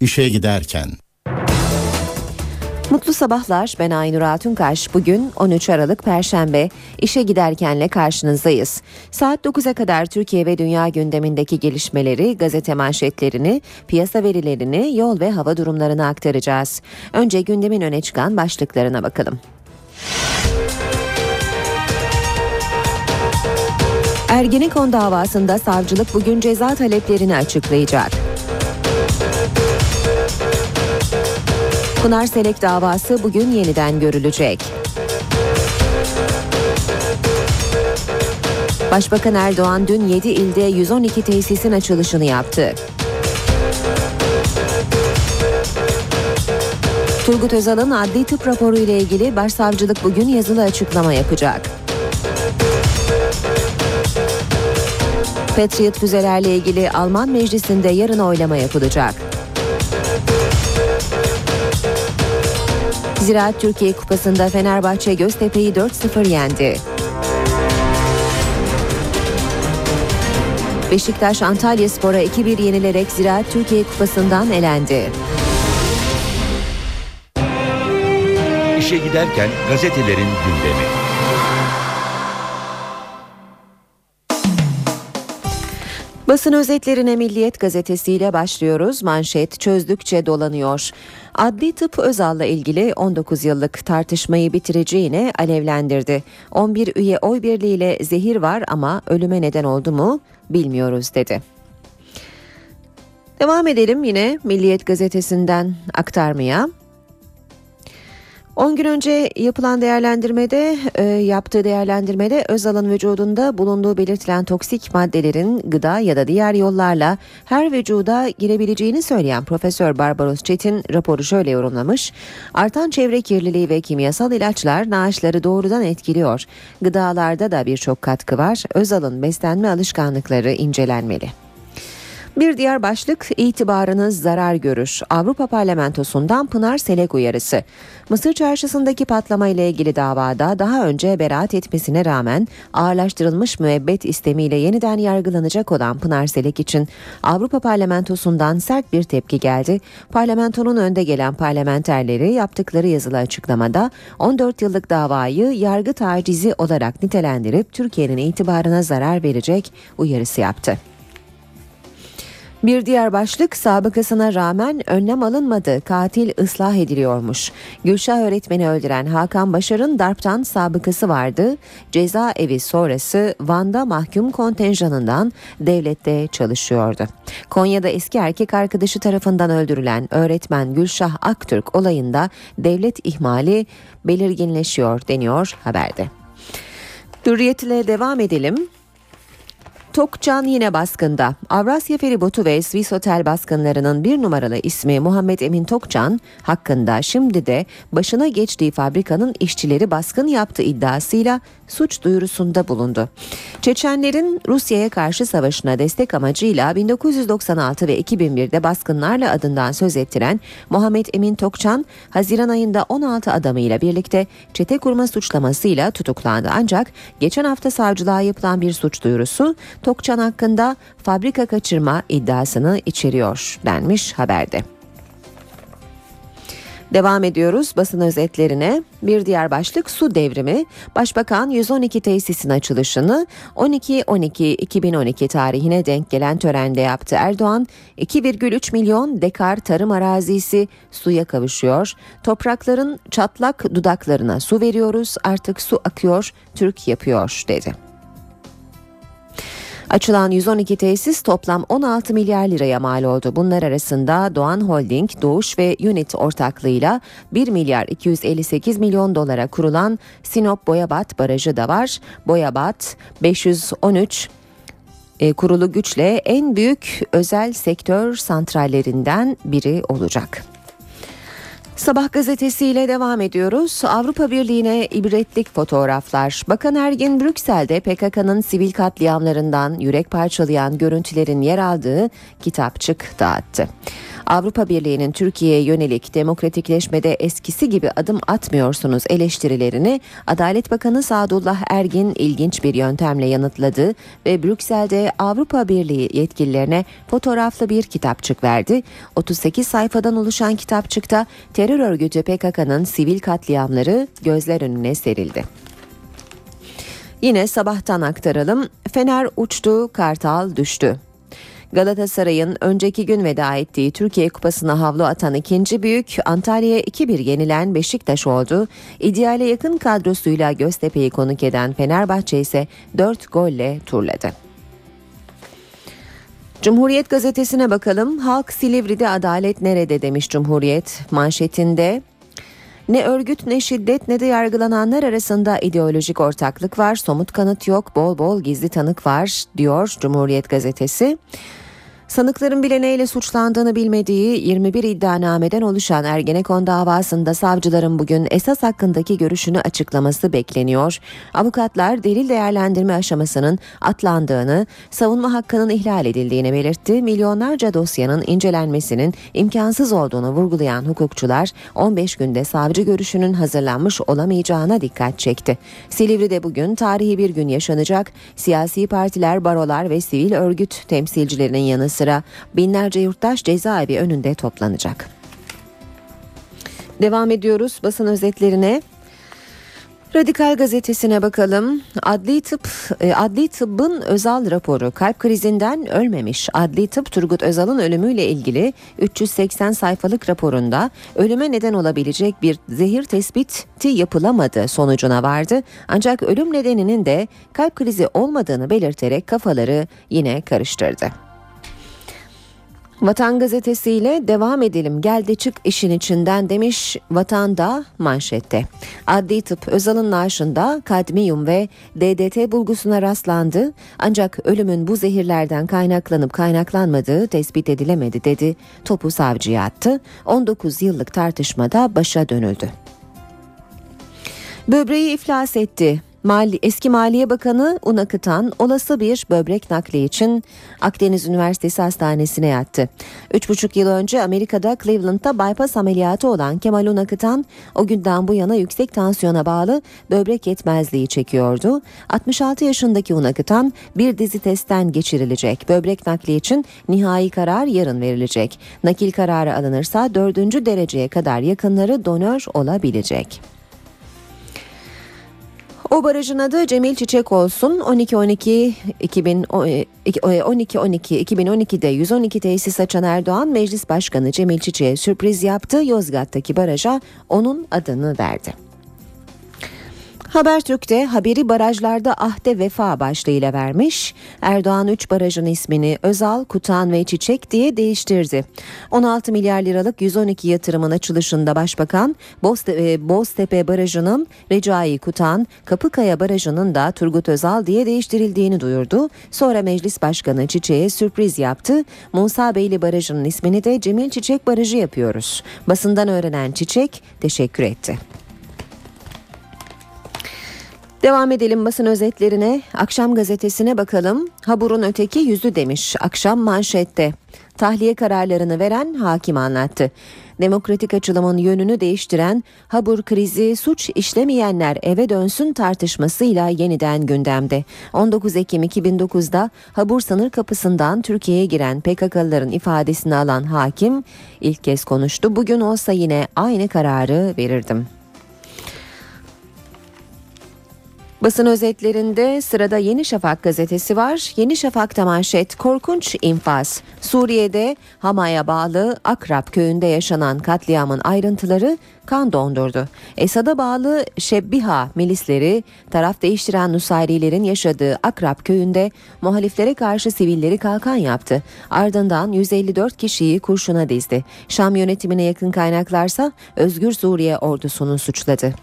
İşe giderken. Mutlu sabahlar, ben Aynur Hatunkaş. Bugün 13 Aralık Perşembe, İşe giderkenle karşınızdayız. Saat 9'a kadar Türkiye ve dünya gündemindeki gelişmeleri, gazete manşetlerini, piyasa verilerini, yol ve hava durumlarını aktaracağız. Önce gündemin öne çıkan başlıklarına bakalım. Ergenekon davasında savcılık bugün ceza taleplerini açıklayacak. Pınar Selek davası bugün yeniden görülecek. Başbakan Erdoğan dün 7 ilde 112 tesisin açılışını yaptı. Turgut Özal'ın adli tıp raporu ile ilgili Başsavcılık bugün yazılı açıklama yapacak. Patriot füzelerle ilgili Alman Meclisi'nde yarın oylama yapılacak. Ziraat Türkiye Kupası'nda Fenerbahçe Göztepe'yi 4-0 yendi. Beşiktaş Antalyaspor'a 2-1 yenilerek Ziraat Türkiye Kupası'ndan elendi. İşe giderken gazetelerin gündemi. Basın özetlerine Milliyet gazetesiyle başlıyoruz. Manşet çözdükçe dolanıyor. Adli tıp Özal'la ilgili 19 yıllık tartışmayı bitireceğine alevlendirdi. 11 üye oy birliğiyle zehir var ama ölüme neden oldu mu bilmiyoruz dedi. Devam edelim yine Milliyet gazetesinden aktarmaya. 10 gün önce yapılan yaptığı değerlendirmede Özal'ın vücudunda bulunduğu belirtilen toksik maddelerin gıda ya da diğer yollarla her vücuda girebileceğini söyleyen Profesör Barbaros Çetin raporu şöyle yorumlamış. Artan çevre kirliliği ve kimyasal ilaçlar naaşları doğrudan etkiliyor. Gıdalarda da birçok katkı var. Özal'ın beslenme alışkanlıkları incelenmeli. Bir diğer başlık itibarınız zarar görür. Avrupa Parlamentosu'ndan Pınar Selek uyarısı. Mısır Çarşısı'ndaki patlama ile ilgili davada daha önce beraat etmesine rağmen ağırlaştırılmış müebbet istemiyle yeniden yargılanacak olan Pınar Selek için Avrupa Parlamentosu'ndan sert bir tepki geldi. Parlamentonun önde gelen parlamenterleri yaptıkları yazılı açıklamada 14 yıllık davayı yargı tacizi olarak nitelendirip Türkiye'nin itibarına zarar verecek uyarısı yaptı. Bir diğer başlık sabıkasına rağmen önlem alınmadı. Katil ıslah ediliyormuş. Gülşah öğretmeni öldüren Hakan Başar'ın darptan sabıkası vardı. Cezaevi sonrası Van'da mahkum kontenjanından devlette çalışıyordu. Konya'da eski erkek arkadaşı tarafından öldürülen öğretmen Gülşah Aktürk olayında devlet ihmali belirginleşiyor deniyor haberde. Hürriyet ile devam edelim. Tokcan yine baskında. Avrasya Feribotu ve Swiss Otel baskınlarının bir numaralı ismi Muhammed Emin Tokcan hakkında şimdi de başına geçtiği fabrikanın işçileri baskın yaptığı iddiasıyla suç duyurusunda bulundu. Çeçenlerin Rusya'ya karşı savaşına destek amacıyla 1996 ve 2001'de baskınlarla adından söz ettiren Muhammed Emin Tokcan, Haziran ayında 16 adamıyla birlikte çete kurma suçlamasıyla tutuklandı. Ancak geçen hafta savcılığa yapılan bir suç duyurusu Tokcan hakkında fabrika kaçırma iddiasını içeriyor denmiş haberde. Devam ediyoruz basın özetlerine. Bir diğer başlık su devrimi. Başbakan 112 tesisin açılışını 12-12-2012 tarihine denk gelen törende yaptı. Erdoğan 2,3 milyon dekar tarım arazisi suya kavuşuyor. Toprakların çatlak dudaklarına su veriyoruz. Artık su akıyor, Türk yapıyor dedi. Açılan 112 tesis toplam 16 milyar liraya mal oldu. Bunlar arasında Doğan Holding, Doğuş ve Unit ortaklığıyla 1 milyar 258 milyon dolara kurulan Sinop Boyabat Barajı da var. Boyabat 513 kurulu güçle en büyük özel sektör santrallerinden biri olacak. Sabah gazetesiyle devam ediyoruz. Avrupa Birliği'ne ibretlik fotoğraflar. Bakan Ergin, Brüksel'de PKK'nın sivil katliamlarından yürek parçalayan görüntülerin yer aldığı kitapçık dağıttı. Avrupa Birliği'nin Türkiye'ye yönelik demokratikleşmede eskisi gibi adım atmıyorsunuz eleştirilerini Adalet Bakanı Sadullah Ergin ilginç bir yöntemle yanıtladı ve Brüksel'de Avrupa Birliği yetkililerine fotoğraflı bir kitapçık verdi. 38 sayfadan oluşan kitapçıkta terör örgütü PKK'nın sivil katliamları gözler önüne serildi. Yine sabahtan aktaralım. Fener uçtu, Kartal düştü. Galatasaray'ın önceki gün veda ettiği Türkiye Kupası'na havlu atan ikinci büyük Antalya'ya 2-1 yenilen Beşiktaş oldu. İdeale yakın kadrosuyla Göztepe'yi konuk eden Fenerbahçe ise 4 golle turladı. Cumhuriyet gazetesine bakalım. Halk Silivri'de adalet nerede demiş Cumhuriyet manşetinde. Ne örgüt ne şiddet ne de yargılananlar arasında ideolojik ortaklık var, somut kanıt yok, bol bol gizli tanık var diyor Cumhuriyet gazetesi. Sanıkların bile neyle suçlandığını bilmediği 21 iddianameden oluşan Ergenekon davasında savcıların bugün esas hakkındaki görüşünü açıklaması bekleniyor. Avukatlar delil değerlendirme aşamasının atlandığını, savunma hakkının ihlal edildiğini belirtti. Milyonlarca dosyanın incelenmesinin imkansız olduğunu vurgulayan hukukçular 15 günde savcı görüşünün hazırlanmış olamayacağına dikkat çekti. Silivri'de bugün tarihi bir gün yaşanacak. Siyasi partiler, barolar ve sivil örgüt temsilcilerinin yanı sıra binlerce yurttaş cezaevi önünde toplanacak. Devam ediyoruz basın özetlerine. Radikal gazetesine bakalım. Adli Tıbbın Özal raporu, kalp krizinden ölmemiş. Adli Tıp Turgut Özal'ın ölümüyle ilgili 380 sayfalık raporunda ölüme neden olabilecek bir zehir tespiti yapılamadı sonucuna vardı. Ancak ölüm nedeninin de kalp krizi olmadığını belirterek kafaları yine karıştırdı. Vatan gazetesiyle devam edelim. Geldi çık işin içinden demiş Vatan'da manşette. Adli Tıp Özal'ın naaşında kadmiyum ve DDT bulgusuna rastlandı. Ancak ölümün bu zehirlerden kaynaklanıp kaynaklanmadığı tespit edilemedi dedi. Topu savcıya attı. 19 yıllık tartışmada başa dönüldü. Böbreği iflas etti. Eski Maliye Bakanı Unakıtan olası bir böbrek nakli için Akdeniz Üniversitesi Hastanesi'ne yattı. 3,5 yıl önce Amerika'da Cleveland'da bypass ameliyatı olan Kemal Unakıtan o günden bu yana yüksek tansiyona bağlı böbrek yetmezliği çekiyordu. 66 yaşındaki Unakıtan bir dizi testten geçirilecek. Böbrek nakli için nihai karar yarın verilecek. Nakil kararı alınırsa 4. dereceye kadar yakınları donör olabilecek. O barajın adı Cemil Çiçek olsun. 12-12-2012'de 112 tesis açan Erdoğan, Meclis Başkanı Cemil Çiçek'e sürpriz yaptı. Yozgat'taki baraja onun adını verdi. Habertürk'te haberi barajlarda ahde vefa başlığıyla vermiş. Erdoğan 3 barajın ismini Özal, Kutan ve Çiçek diye değiştirdi. 16 milyar liralık 112 yatırımın açılışında Başbakan, Boztepe Barajı'nın Recai Kutan, Kapıkaya Barajı'nın da Turgut Özal diye değiştirildiğini duyurdu. Sonra Meclis Başkanı Çiçek'e sürpriz yaptı. Musabeyli Barajı'nın ismini de Cemil Çiçek Barajı yapıyoruz. Basından öğrenen Çiçek teşekkür etti. Devam edelim basın özetlerine. Akşam gazetesine bakalım. Haburun öteki yüzü demiş akşam manşette. Tahliye kararlarını veren hakim anlattı. Demokratik açılımın yönünü değiştiren habur krizi, suç işlemeyenler eve dönsün tartışmasıyla yeniden gündemde. 19 Ekim 2009'da habur sınır kapısından Türkiye'ye giren PKK'lıların ifadesini alan hakim ilk kez konuştu. Bugün olsa yine aynı kararı verirdim. Basın özetlerinde sırada Yeni Şafak gazetesi var. Yeni Şafak'ta manşet korkunç infaz. Suriye'de Hama'ya bağlı Akrap köyünde yaşanan katliamın ayrıntıları kan dondurdu. Esad'a bağlı Şebbiha milisleri taraf değiştiren Nusayrilerin yaşadığı Akrap köyünde muhaliflere karşı sivilleri kalkan yaptı. Ardından 154 kişiyi kurşuna dizdi. Şam yönetimine yakın kaynaklarsa Özgür Suriye ordusunu suçladı.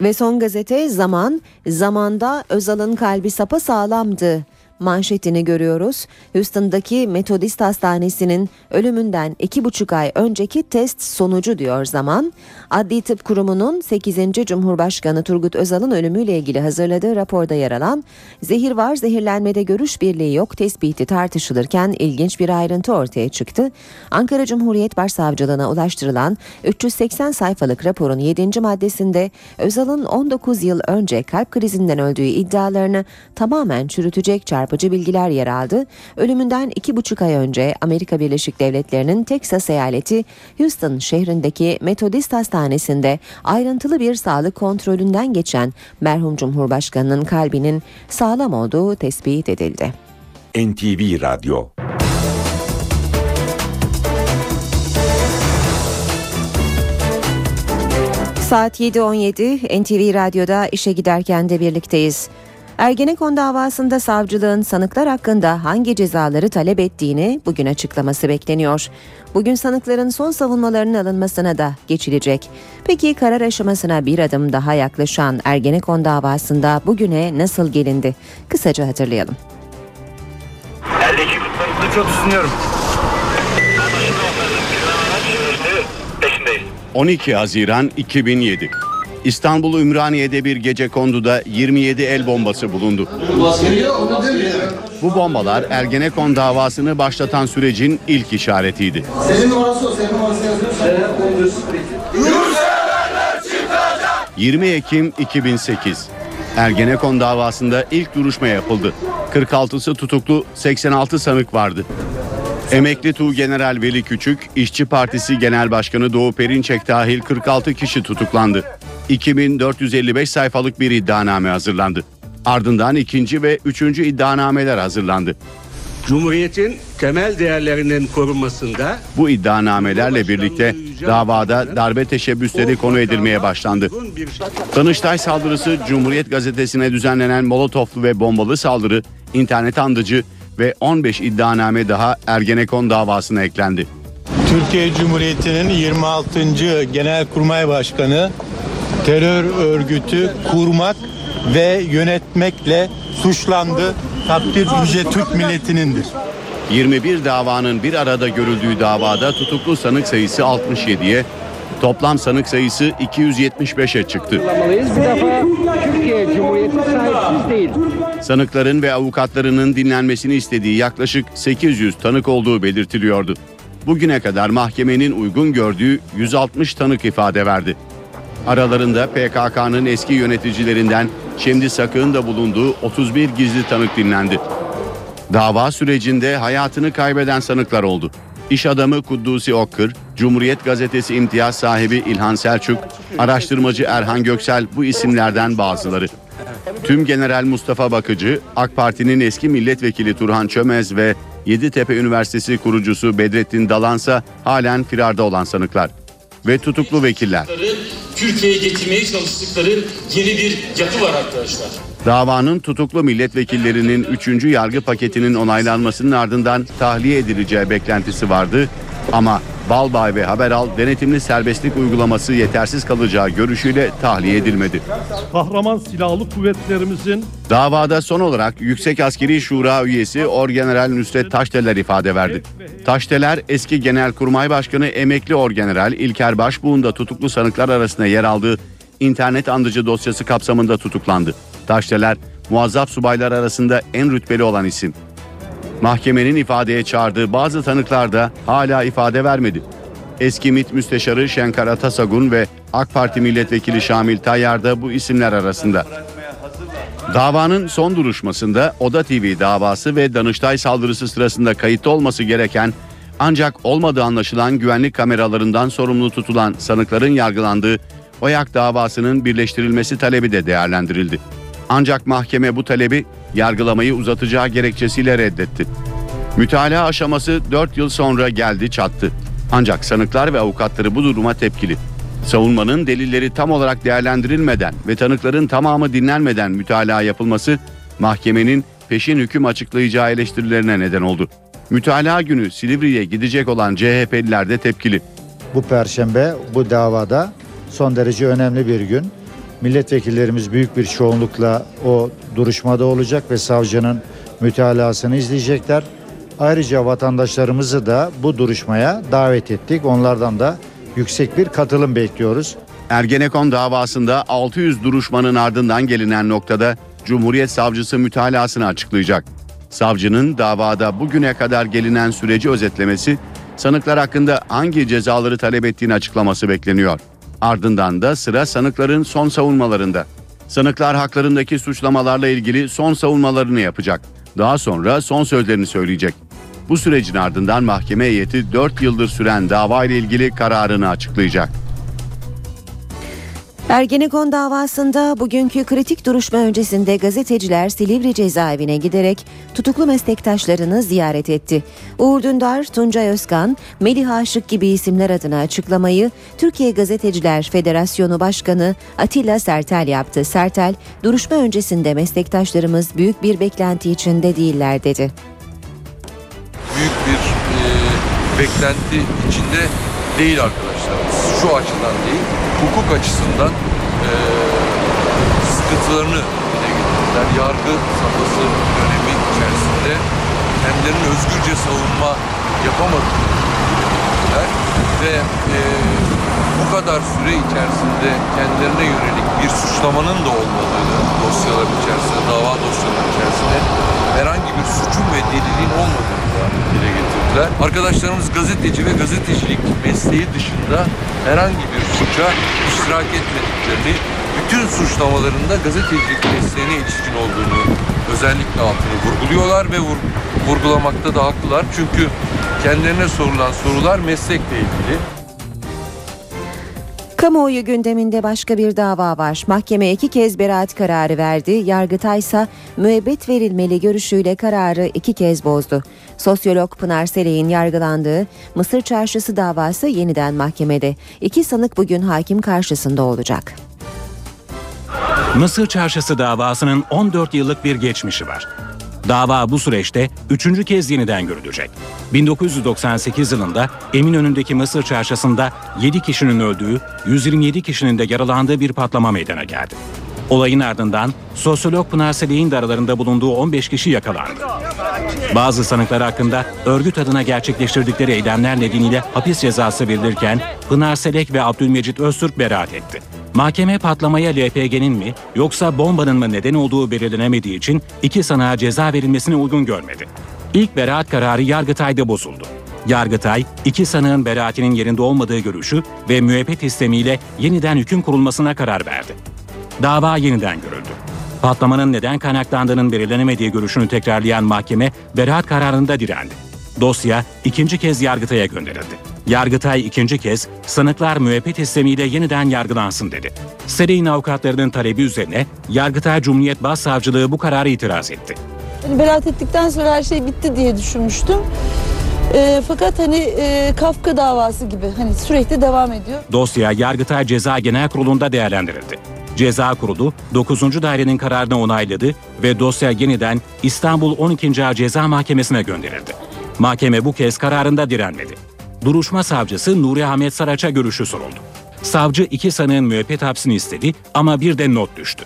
Ve son gazete Zaman, zamanda Özal'ın kalbi sapasağlamdı. manşetini görüyoruz. Houston'daki Metodist Hastanesi'nin ölümünden 2,5 ay önceki test sonucu diyor Zaman. Adli Tıp Kurumu'nun 8. Cumhurbaşkanı Turgut Özal'ın ölümüyle ilgili hazırladığı raporda yer alan "Zehir var, zehirlenmede görüş birliği yok" tespiti tartışılırken ilginç bir ayrıntı ortaya çıktı. Ankara Cumhuriyet Başsavcılığına ulaştırılan 380 sayfalık raporun 7. maddesinde Özal'ın 19 yıl önce kalp krizinden öldüğü iddialarını tamamen çürütecek çarpıcı bilgiler yer aldı. Ölümünden 2,5 ay önce Amerika Birleşik Devletleri'nin Teksas eyaleti Houston şehrindeki Metodist Hastanesi'nde ayrıntılı bir sağlık kontrolünden geçen merhum Cumhurbaşkanı'nın kalbinin sağlam olduğu tespit edildi. NTV Radyo. Saat 7.17, NTV Radyo'da işe giderken de birlikteyiz. Ergenekon davasında savcılığın sanıklar hakkında hangi cezaları talep ettiğini bugün açıklaması bekleniyor. Bugün sanıkların son savunmalarının alınmasına da geçilecek. Peki karar aşamasına bir adım daha yaklaşan Ergenekon davasında bugüne nasıl gelindi? Kısaca hatırlayalım. Çok susuyorum. 12 Haziran 2007. İstanbul Ümraniye'de bir gecekonduda 27 el bombası bulundu. Bu bombalar Ergenekon davasını başlatan sürecin ilk işaretiydi. Senin orası o, senin orası yazıyorsun. 20 Ekim 2008. Ergenekon davasında ilk duruşma yapıldı. 46'sı tutuklu, 86 sanık vardı. Emekli Tuğgeneral Veli Küçük, İşçi Partisi Genel Başkanı Doğu Perinçek dahil 46 kişi tutuklandı. 2455 sayfalık bir iddianame hazırlandı. Ardından ikinci ve üçüncü iddianameler hazırlandı. Cumhuriyetin temel değerlerinin korunmasında bu iddianamelerle birlikte davada darbe teşebbüsleri konu edilmeye başlandı. Danıştay saldırısı, Cumhuriyet gazetesine düzenlenen molotoflu ve bombalı saldırı, internet andıcı ve 15 iddianame daha Ergenekon davasına eklendi. Türkiye Cumhuriyeti'nin 26. Genelkurmay Başkanı terör örgütü kurmak ve yönetmekle suçlandı. Takdir yüce Türk milletinindir. 21 davanın bir arada görüldüğü davada tutuklu sanık sayısı 67'ye, toplam sanık sayısı 275'e çıktı. Sanıkların ve avukatlarının dinlenmesini istediği yaklaşık 800 tanık olduğu belirtiliyordu. Bugüne kadar mahkemenin uygun gördüğü 160 tanık ifade verdi. Aralarında PKK'nın eski yöneticilerinden Şimdi Sakık'ın da bulunduğu 31 gizli tanık dinlendi. Dava sürecinde hayatını kaybeden sanıklar oldu. İş adamı Kuddusi Okkır, Cumhuriyet Gazetesi imtiyaz sahibi İlhan Selçuk, araştırmacı Erhan Göksel bu isimlerden bazıları. Tüm General Mustafa Bakıcı, AK Parti'nin eski milletvekili Turhan Çömez ve Yeditepe Üniversitesi kurucusu Bedrettin Dalansa halen firarda olan sanıklar ve tutuklu vekiller. Türkiye'ye getirmeye çalıştıkları yeni bir yapı var arkadaşlar. Davanın tutuklu milletvekillerinin 3. yargı paketinin onaylanmasının ardından tahliye edileceği beklentisi vardı. Ama Balbay ve Haberal denetimli serbestlik uygulaması yetersiz kalacağı görüşüyle tahliye edilmedi. Kahraman silahlı kuvvetlerimizin... Davada son olarak Yüksek Askeri Şura üyesi Orgeneral Nusret Taşdeler ifade verdi. Taşdeler, eski Genelkurmay Başkanı emekli Orgeneral İlker Başbuğ'un da tutuklu sanıklar arasında yer aldığı internet andıcı dosyası kapsamında tutuklandı. Taşdeler, muazzaf subaylar arasında en rütbeli olan isim. Mahkemenin ifadeye çağırdığı bazı tanıklar da hala ifade vermedi. Eski MİT Müsteşarı Şenkar Atasagun ve AK Parti Milletvekili Şamil Tayyar da bu isimler arasında. Davanın son duruşmasında Oda TV davası ve Danıştay saldırısı sırasında kayıtlı olması gereken ancak olmadığı anlaşılan güvenlik kameralarından sorumlu tutulan sanıkların yargılandığı OYAK davasının birleştirilmesi talebi de değerlendirildi. Ancak mahkeme bu talebi yargılamayı uzatacağı gerekçesiyle reddetti. Mütalaa aşaması 4 yıl sonra geldi çattı. Ancak sanıklar ve avukatları bu duruma tepkili. Savunmanın delilleri tam olarak değerlendirilmeden ve tanıkların tamamı dinlenmeden mütalaa yapılması mahkemenin peşin hüküm açıklayacağı eleştirilerine neden oldu. Mütalaa günü Silivri'ye gidecek olan CHP'liler de tepkili. Bu perşembe bu davada son derece önemli bir gün. Milletvekillerimiz büyük bir çoğunlukla o duruşmada olacak ve savcının mütalasını izleyecekler. Ayrıca vatandaşlarımızı da bu duruşmaya davet ettik. Onlardan da yüksek bir katılım bekliyoruz. Ergenekon davasında 600 duruşmanın ardından gelinen noktada Cumhuriyet Savcısı mütalasını açıklayacak. Savcının davada bugüne kadar gelinen süreci özetlemesi, sanıklar hakkında hangi cezaları talep ettiğini açıklaması bekleniyor. Ardından da sıra sanıkların son savunmalarında. Sanıklar haklarındaki suçlamalarla ilgili son savunmalarını yapacak. Daha sonra son sözlerini söyleyecek. Bu sürecin ardından mahkeme heyeti 4 yıldır süren dava ile ilgili kararını açıklayacak. Ergenekon davasında bugünkü kritik duruşma öncesinde gazeteciler Silivri cezaevine giderek tutuklu meslektaşlarını ziyaret etti. Uğur Dündar, Tuncay Özkan, Melih Aşık gibi isimler adına açıklamayı Türkiye Gazeteciler Federasyonu Başkanı Atilla Sertel yaptı. Sertel, duruşma öncesinde meslektaşlarımız büyük bir beklenti içinde değiller dedi. Büyük bir beklenti içinde değil arkadaşlar. Şu açıdan değil, hukuk açısından sıkıntılarını dile getirdiler. Yargı safhası dönemi içerisinde kendilerini özgürce savunma yapamadılar ve bu kadar süre içerisinde kendilerine yönelik bir suçlamanın da olmadığını, dosyalar içerisinde, dava dosyaları içerisinde herhangi bir suçun ve delilin olmadığını da dile getirdiler. Arkadaşlarımız gazeteci ve gazetecilik mesleği dışında herhangi bir suça iştirak etmediklerini, bütün suçlamalarında gazetecilik mesleğine ilişkin olduğunu özellikle altını vurguluyorlar ve vurgulamakta da haklılar. Çünkü kendilerine sorulan sorular meslekle ilgili. Kamuoyu gündeminde başka bir dava var. Mahkeme 2 kez beraat kararı verdi. Yargıtaysa müebbet verilmeli görüşüyle kararı 2 kez bozdu. Sosyolog Pınar Selek'in yargılandığı Mısır Çarşısı davası yeniden mahkemede. 2 sanık bugün hakim karşısında olacak. Mısır Çarşısı davasının 14 yıllık bir geçmişi var. Dava bu süreçte 3. kez yeniden görülecek. 1998 yılında Eminönü'ndeki Mısır Çarşısı'nda 7 kişinin öldüğü, 127 kişinin de yaralandığı bir patlama meydana geldi. Olayın ardından sosyolog Pınar Selek'in de aralarında bulunduğu 15 kişi yakalandı. Bazı sanıklar hakkında örgüt adına gerçekleştirdikleri eylemler nedeniyle hapis cezası verilirken Pınar Selek ve Abdülmecit Öztürk beraat etti. Mahkeme patlamaya LPG'nin mi yoksa bombanın mı neden olduğu belirlenemediği için 2 sanığa ceza verilmesini uygun görmedi. İlk beraat kararı Yargıtay'da bozuldu. Yargıtay, 2 sanığın beraatinin yerinde olmadığı görüşü ve müebbet istemiyle yeniden hüküm kurulmasına karar verdi. Dava yeniden görüldü. Patlamanın neden kaynaklandığının belirlenemediği görüşünü tekrarlayan mahkeme beraat kararında direndi. Dosya 2. kez Yargıtay'a gönderildi. Yargıtay 2. kez sanıklar müebbet istemiyle yeniden yargılansın dedi. Selek'in avukatlarının talebi üzerine Yargıtay Cumhuriyet Başsavcılığı bu karara itiraz etti. Beraat ettikten sonra her şey bitti diye düşünmüştüm. Fakat Kafka davası gibi sürekli devam ediyor. Dosya Yargıtay Ceza Genel Kurulu'nda değerlendirildi. Ceza Kurulu 9. Dairenin kararını onayladı ve dosya yeniden İstanbul 12. Ağır Ceza Mahkemesi'ne gönderildi. Mahkeme bu kez kararında direnmedi. Duruşma savcısı Nuri Ahmet Saraç'a görüşü soruldu. Savcı 2 sanığın müebbet hapsini istedi ama bir de not düştü.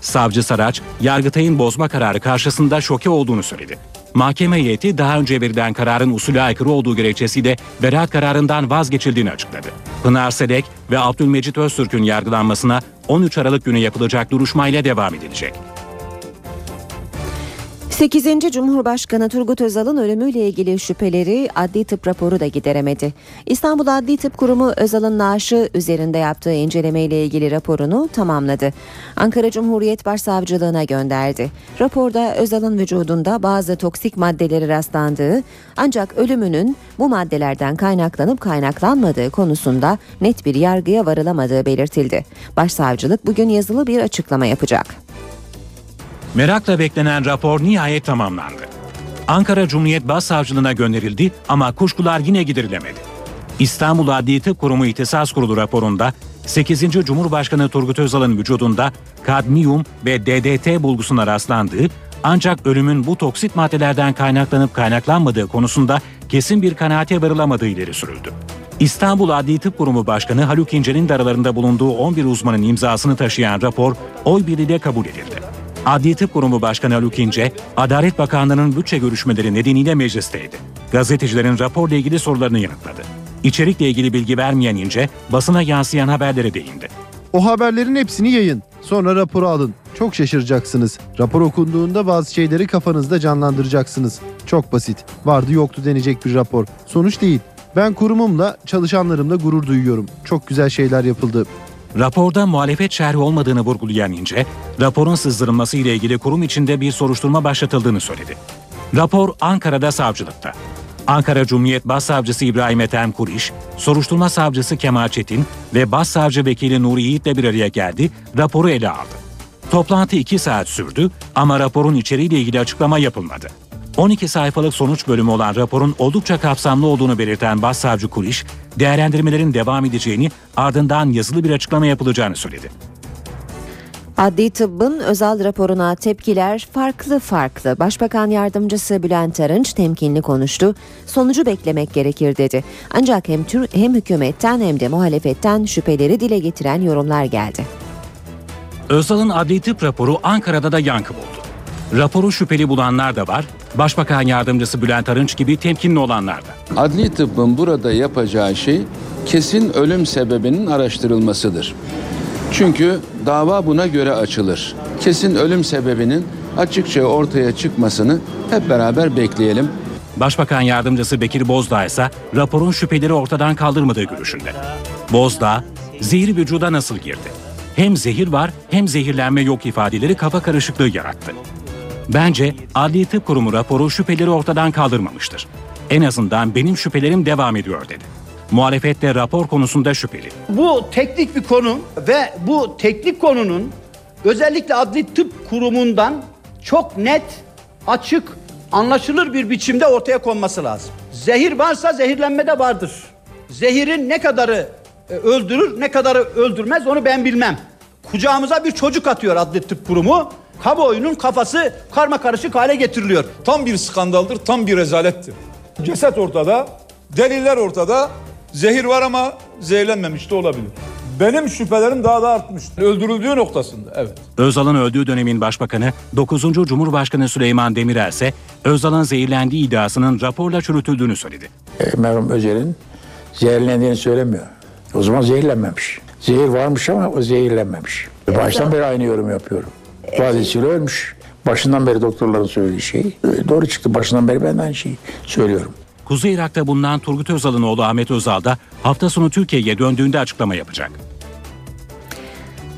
Savcı Saraç, Yargıtay'ın bozma kararı karşısında şoke olduğunu söyledi. Mahkeme heyeti daha önce verilen kararın usule aykırı olduğu gerekçesiyle beraat kararından vazgeçildiğini açıkladı. Pınar Selek ve Abdülmecit Öztürk'ün yargılanmasına 13 Aralık günü yapılacak duruşmayla devam edilecek. 8. Cumhurbaşkanı Turgut Özal'ın ölümüyle ilgili şüpheleri adli tıp raporu da gideremedi. İstanbul Adli Tıp Kurumu Özal'ın naaşı üzerinde yaptığı incelemeyle ilgili raporunu tamamladı. Ankara Cumhuriyet Başsavcılığına gönderdi. Raporda Özal'ın vücudunda bazı toksik maddeleri rastlandığı ancak ölümünün bu maddelerden kaynaklanıp kaynaklanmadığı konusunda net bir yargıya varılamadığı belirtildi. Başsavcılık bugün yazılı bir açıklama yapacak. Merakla beklenen rapor nihayet tamamlandı. Ankara Cumhuriyet Başsavcılığına gönderildi ama kuşkular yine giderilemedi. İstanbul Adli Tıp Kurumu İhtisas Kurulu raporunda 8. Cumhurbaşkanı Turgut Özal'ın vücudunda kadmiyum ve DDT bulgusuna rastlandığı ancak ölümün bu toksit maddelerden kaynaklanıp kaynaklanmadığı konusunda kesin bir kanaate varılamadığı ileri sürüldü. İstanbul Adli Tıp Kurumu Başkanı Haluk İnce'nin de aralarında bulunduğu 11 uzmanın imzasını taşıyan rapor oy birliğiyle kabul edildi. Adli Tıp Kurumu Başkanı Haluk İnce, Adalet Bakanlığı'nın bütçe görüşmeleri nedeniyle meclisteydi. Gazetecilerin raporla ilgili sorularını yanıtladı. İçerikle ilgili bilgi vermeyen İnce, basına yansıyan haberlere değindi. O haberlerin hepsini yayın, sonra raporu alın. Çok şaşıracaksınız. Rapor okunduğunda bazı şeyleri kafanızda canlandıracaksınız. Çok basit, vardı yoktu denecek bir rapor. Sonuç değil. Ben kurumumla, çalışanlarımla gurur duyuyorum. Çok güzel şeyler yapıldı. Raporda muhalefet şerhi olmadığını vurgulayan İnce, raporun sızdırılması ile ilgili kurum içinde bir soruşturma başlatıldığını söyledi. Rapor Ankara'da savcılıkta. Ankara Cumhuriyet Başsavcısı İbrahim Ethem Kuriş, soruşturma savcısı Kemal Çetin ve Başsavcı Vekili Nuri Yiğit'le bir araya geldi, raporu ele aldı. Toplantı 2 saat sürdü ama raporun içeriğiyle ilgili açıklama yapılmadı. 12 sayfalık sonuç bölümü olan raporun oldukça kapsamlı olduğunu belirten Başsavcı Kuriş, değerlendirmelerin devam edeceğini, ardından yazılı bir açıklama yapılacağını söyledi. Adli Tıbbın Özal raporuna tepkiler farklı. Başbakan Yardımcısı Bülent Arınç temkinli konuştu. Sonucu beklemek gerekir dedi. Ancak hem hükümetten hem de muhalefetten şüpheleri dile getiren yorumlar geldi. Özal'ın Adli Tıp raporu Ankara'da da yankı buldu. Raporu şüpheli bulanlar da var, Başbakan Yardımcısı Bülent Arınç gibi temkinli olanlar da. Adli Tıbbın burada yapacağı şey kesin ölüm sebebinin araştırılmasıdır. Çünkü dava buna göre açılır. Kesin ölüm sebebinin açıkça ortaya çıkmasını hep beraber bekleyelim. Başbakan Yardımcısı Bekir Bozdağ ise raporun şüpheleri ortadan kaldırmadığı görüşünde. Bozdağ, zehir vücuda nasıl girdi? Hem zehir var hem zehirlenme yok ifadeleri kafa karışıklığı yarattı. Bence Adli Tıp Kurumu raporu şüpheleri ortadan kaldırmamıştır. En azından benim şüphelerim devam ediyor dedi. Muhalefet de rapor konusunda şüpheli. Bu teknik bir konu ve bu teknik konunun özellikle Adli Tıp Kurumu'ndan çok net, açık, anlaşılır bir biçimde ortaya konması lazım. Zehir varsa zehirlenme de vardır. Zehirin ne kadarı öldürür, ne kadarı öldürmez onu ben bilmem. Kucağımıza bir çocuk atıyor Adli Tıp Kurumu. Kamuoyunun kafası karmakarışık hale getiriliyor. Tam bir skandaldır, tam bir rezalettir. Ceset ortada, deliller ortada. Zehir var ama zehirlenmemiş de olabilir. Benim şüphelerim daha da artmış. Öldürüldüğü noktasında, evet. Özal'ın öldüğü dönemin başbakanı 9. Cumhurbaşkanı Süleyman Demirel ise Özal'ın zehirlendiği iddiasının raporla çürütüldüğünü söyledi. Merhum Özal'ın zehirlendiğini söylemiyor. O zaman zehirlenmemiş. Zehir varmış ama o zehirlenmemiş. Baştan beri aynı yorum yapıyorum. Vadesiyle ölmüş. Başından beri doktorların söylediği şey doğru çıktı. Başından beri ben aynı şeyi söylüyorum. Kuzey Irak'ta bulunan Turgut Özal'ın oğlu Ahmet Özal da hafta sonu Türkiye'ye döndüğünde açıklama yapacak.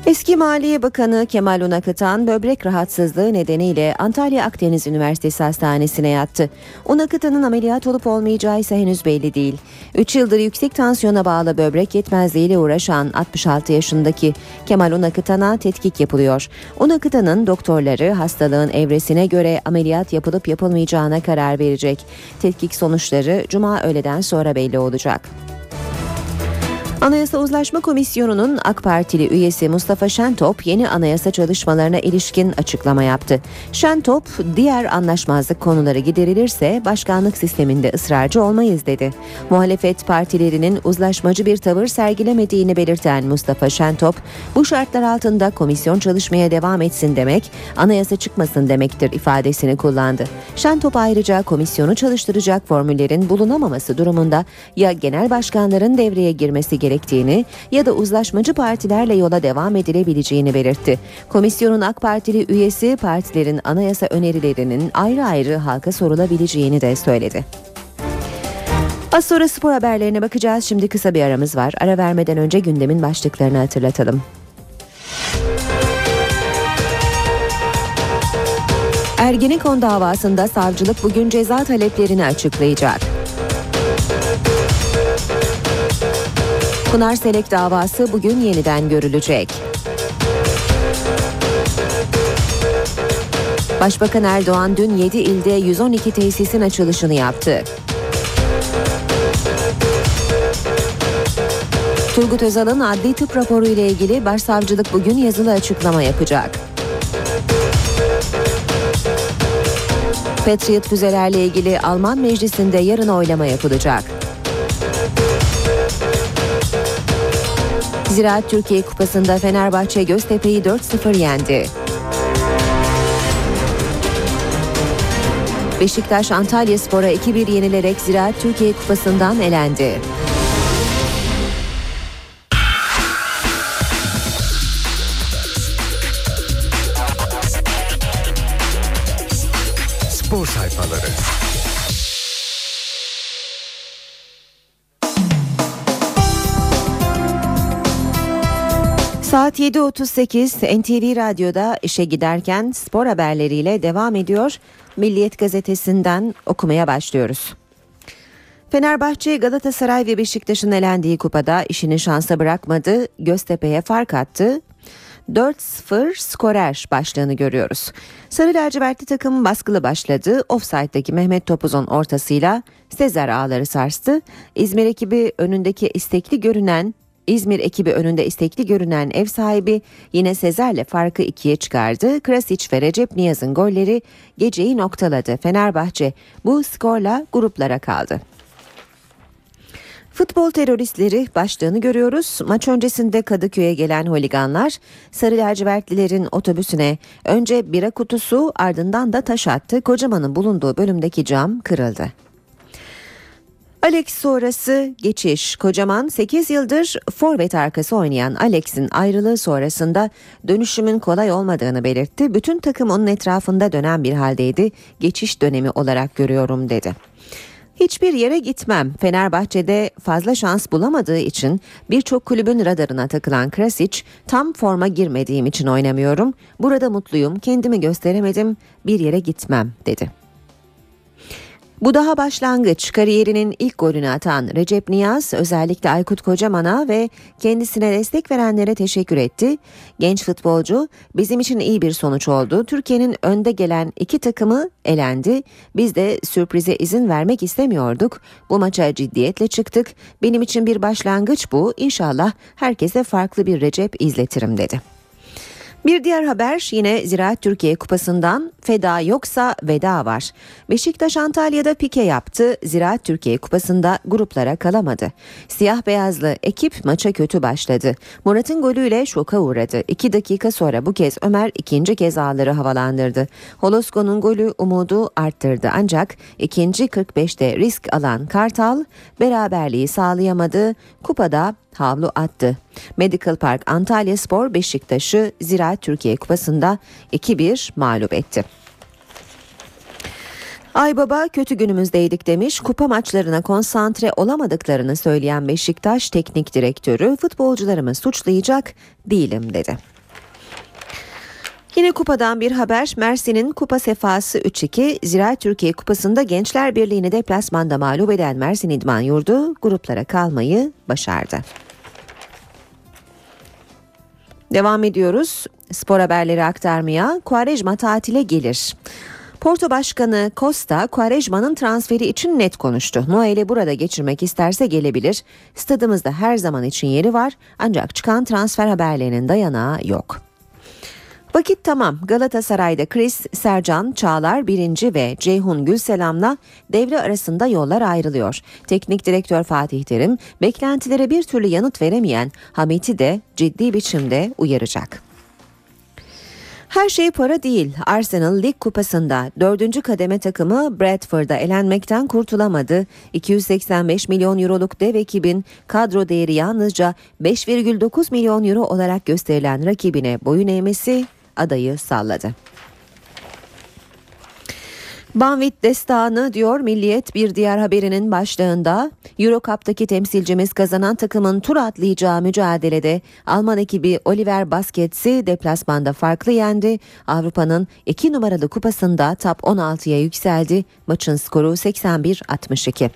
Eski Maliye Bakanı Kemal Unakıtan böbrek rahatsızlığı nedeniyle Antalya Akdeniz Üniversitesi Hastanesi'ne yattı. Unakıtan'ın ameliyat olup olmayacağı ise henüz belli değil. 3 yıldır yüksek tansiyona bağlı böbrek yetmezliğiyle uğraşan 66 yaşındaki Kemal Unakıtan'a tetkik yapılıyor. Unakıtan'ın doktorları hastalığın evresine göre ameliyat yapılıp yapılmayacağına karar verecek. Tetkik sonuçları Cuma öğleden sonra belli olacak. Anayasa Uzlaşma Komisyonu'nun AK Partili üyesi Mustafa Şentop yeni anayasa çalışmalarına ilişkin açıklama yaptı. Şentop, diğer anlaşmazlık konuları giderilirse başkanlık sisteminde ısrarcı olmayız dedi. Muhalefet partilerinin uzlaşmacı bir tavır sergilemediğini belirten Mustafa Şentop, bu şartlar altında komisyon çalışmaya devam etsin demek, anayasa çıkmasın demektir ifadesini kullandı. Şentop ayrıca komisyonu çalıştıracak formüllerin bulunamaması durumunda ya genel başkanların devreye girmesi gerektiğini ya da uzlaşmacı partilerle yola devam edilebileceğini belirtti. Komisyonun AK Partili üyesi partilerin anayasa önerilerinin ayrı ayrı halka sorulabileceğini de söyledi. Az sonra spor haberlerine bakacağız. Şimdi kısa bir aramız var. Ara vermeden önce gündemin başlıklarını hatırlatalım. Ergenekon davasında savcılık bugün ceza taleplerini açıklayacak. Pınar Selek davası bugün yeniden görülecek. Başbakan Erdoğan dün 7 ilde 112 tesisin açılışını yaptı. Turgut Özal'ın adli tıp raporu ile ilgili Başsavcılık bugün yazılı açıklama yapacak. Patriot füzelerle ilgili Alman Meclisi'nde yarın oylama yapılacak. Ziraat Türkiye Kupası'nda Fenerbahçe Göztepe'yi 4-0 yendi. Beşiktaş Antalyaspor'a 2-1 yenilerek Ziraat Türkiye Kupası'ndan elendi. Spor sayfaları. Saat 7.38 NTV Radyo'da işe giderken spor haberleriyle devam ediyor. Milliyet gazetesinden okumaya başlıyoruz. Fenerbahçe, Galatasaray ve Beşiktaş'ın elendiği kupada işini şansa bırakmadı. Göztepe'ye fark attı. 4-0 skorer başlığını görüyoruz. Sarı lacivertli takım baskılı başladı. Ofsayttaki Mehmet Topuz'un ortasıyla Sezer ağları sarstı. İzmir ekibi önünde istekli görünen ev sahibi yine Sezer'le farkı 2'ye çıkardı. Krasiç ve Recep Niyaz'ın golleri geceyi noktaladı. Fenerbahçe bu skorla gruplara kaldı. Futbol teröristleri başlığını görüyoruz. Maç öncesinde Kadıköy'e gelen holiganlar sarı lacivertlilerin otobüsüne önce bira kutusu ardından da taş attı. Kocaman'ın bulunduğu bölümdeki cam kırıldı. Alex sonrası geçiş. Kocaman 8 yıldır forvet arkası oynayan Alex'in ayrılığı sonrasında dönüşümün kolay olmadığını belirtti. Bütün takım onun etrafında dönen bir haldeydi. Geçiş dönemi olarak görüyorum dedi. Hiçbir yere gitmem. Fenerbahçe'de fazla şans bulamadığı için birçok kulübün radarına takılan Krasic, tam forma girmediğim için oynamıyorum. Burada mutluyum. Kendimi gösteremedim. Bir yere gitmem dedi. Bu daha başlangıç. Kariyerinin ilk golünü atan Recep Niyaz özellikle Aykut Kocaman'a ve kendisine destek verenlere teşekkür etti. Genç futbolcu bizim için iyi bir sonuç oldu. Türkiye'nin önde gelen iki takımı elendi. Biz de sürprize izin vermek istemiyorduk. Bu maça ciddiyetle çıktık. Benim için bir başlangıç bu. İnşallah herkese farklı bir Recep izletirim dedi. Bir diğer haber yine Ziraat Türkiye Kupası'ndan feda yoksa veda var. Beşiktaş Antalya'da pike yaptı. Ziraat Türkiye Kupası'nda gruplara kalamadı. Siyah beyazlı ekip maça kötü başladı. Murat'ın golüyle şoka uğradı. 2 dakika sonra bu kez Ömer ikinci kez ağları havalandırdı. Holosko'nun golü umudu arttırdı. Ancak ikinci 45'te risk alan Kartal beraberliği sağlayamadı. Kupada havlu attı. Medical Park Antalyaspor Beşiktaş'ı Ziraat Türkiye Kupası'nda 2-1 mağlup etti. Ay baba kötü günümüzdeydik demiş. Kupa maçlarına konsantre olamadıklarını söyleyen Beşiktaş teknik direktörü futbolcularımı suçlayacak değilim dedi. Yine kupadan bir haber. Mersin'in kupa sefası 3-2. Ziraat Türkiye Kupası'nda Gençler Birliği'ni deplasmanda mağlup eden Mersin İdman Yurdu gruplara kalmayı başardı. Devam ediyoruz spor haberleri aktarmaya. Quaresma tatile gelir. Porto Başkanı Costa, Quaresma'nın transferi için net konuştu. Noel'i burada geçirmek isterse gelebilir. Stadımızda her zaman için yeri var. Ancak çıkan transfer haberlerinin dayanağı yok. Vakit tamam. Galatasaray'da Chris, Sercan, Çağlar, Birinci ve Ceyhun Gülselam'la devre arasında yollar ayrılıyor. Teknik direktör Fatih Terim, beklentilere bir türlü yanıt veremeyen Hamit'i de ciddi biçimde uyaracak. Her şey para değil. Arsenal Lig Kupası'nda 4. kademe takımı Bradford'a elenmekten kurtulamadı. 285 milyon euroluk dev ekibin kadro değeri yalnızca 5,9 milyon euro olarak gösterilen rakibine boyun eğmesi adayı salladı. Banvit destanı diyor Milliyet bir diğer haberinin başlığında. Euro Cup'taki temsilcimiz kazanan takımın tur atlayacağı mücadelede Alman ekibi Oliver Baskets'i deplasmanda farklı yendi. Avrupa'nın 2 numaralı kupasında top 16'ya yükseldi. Maçın skoru 81-62.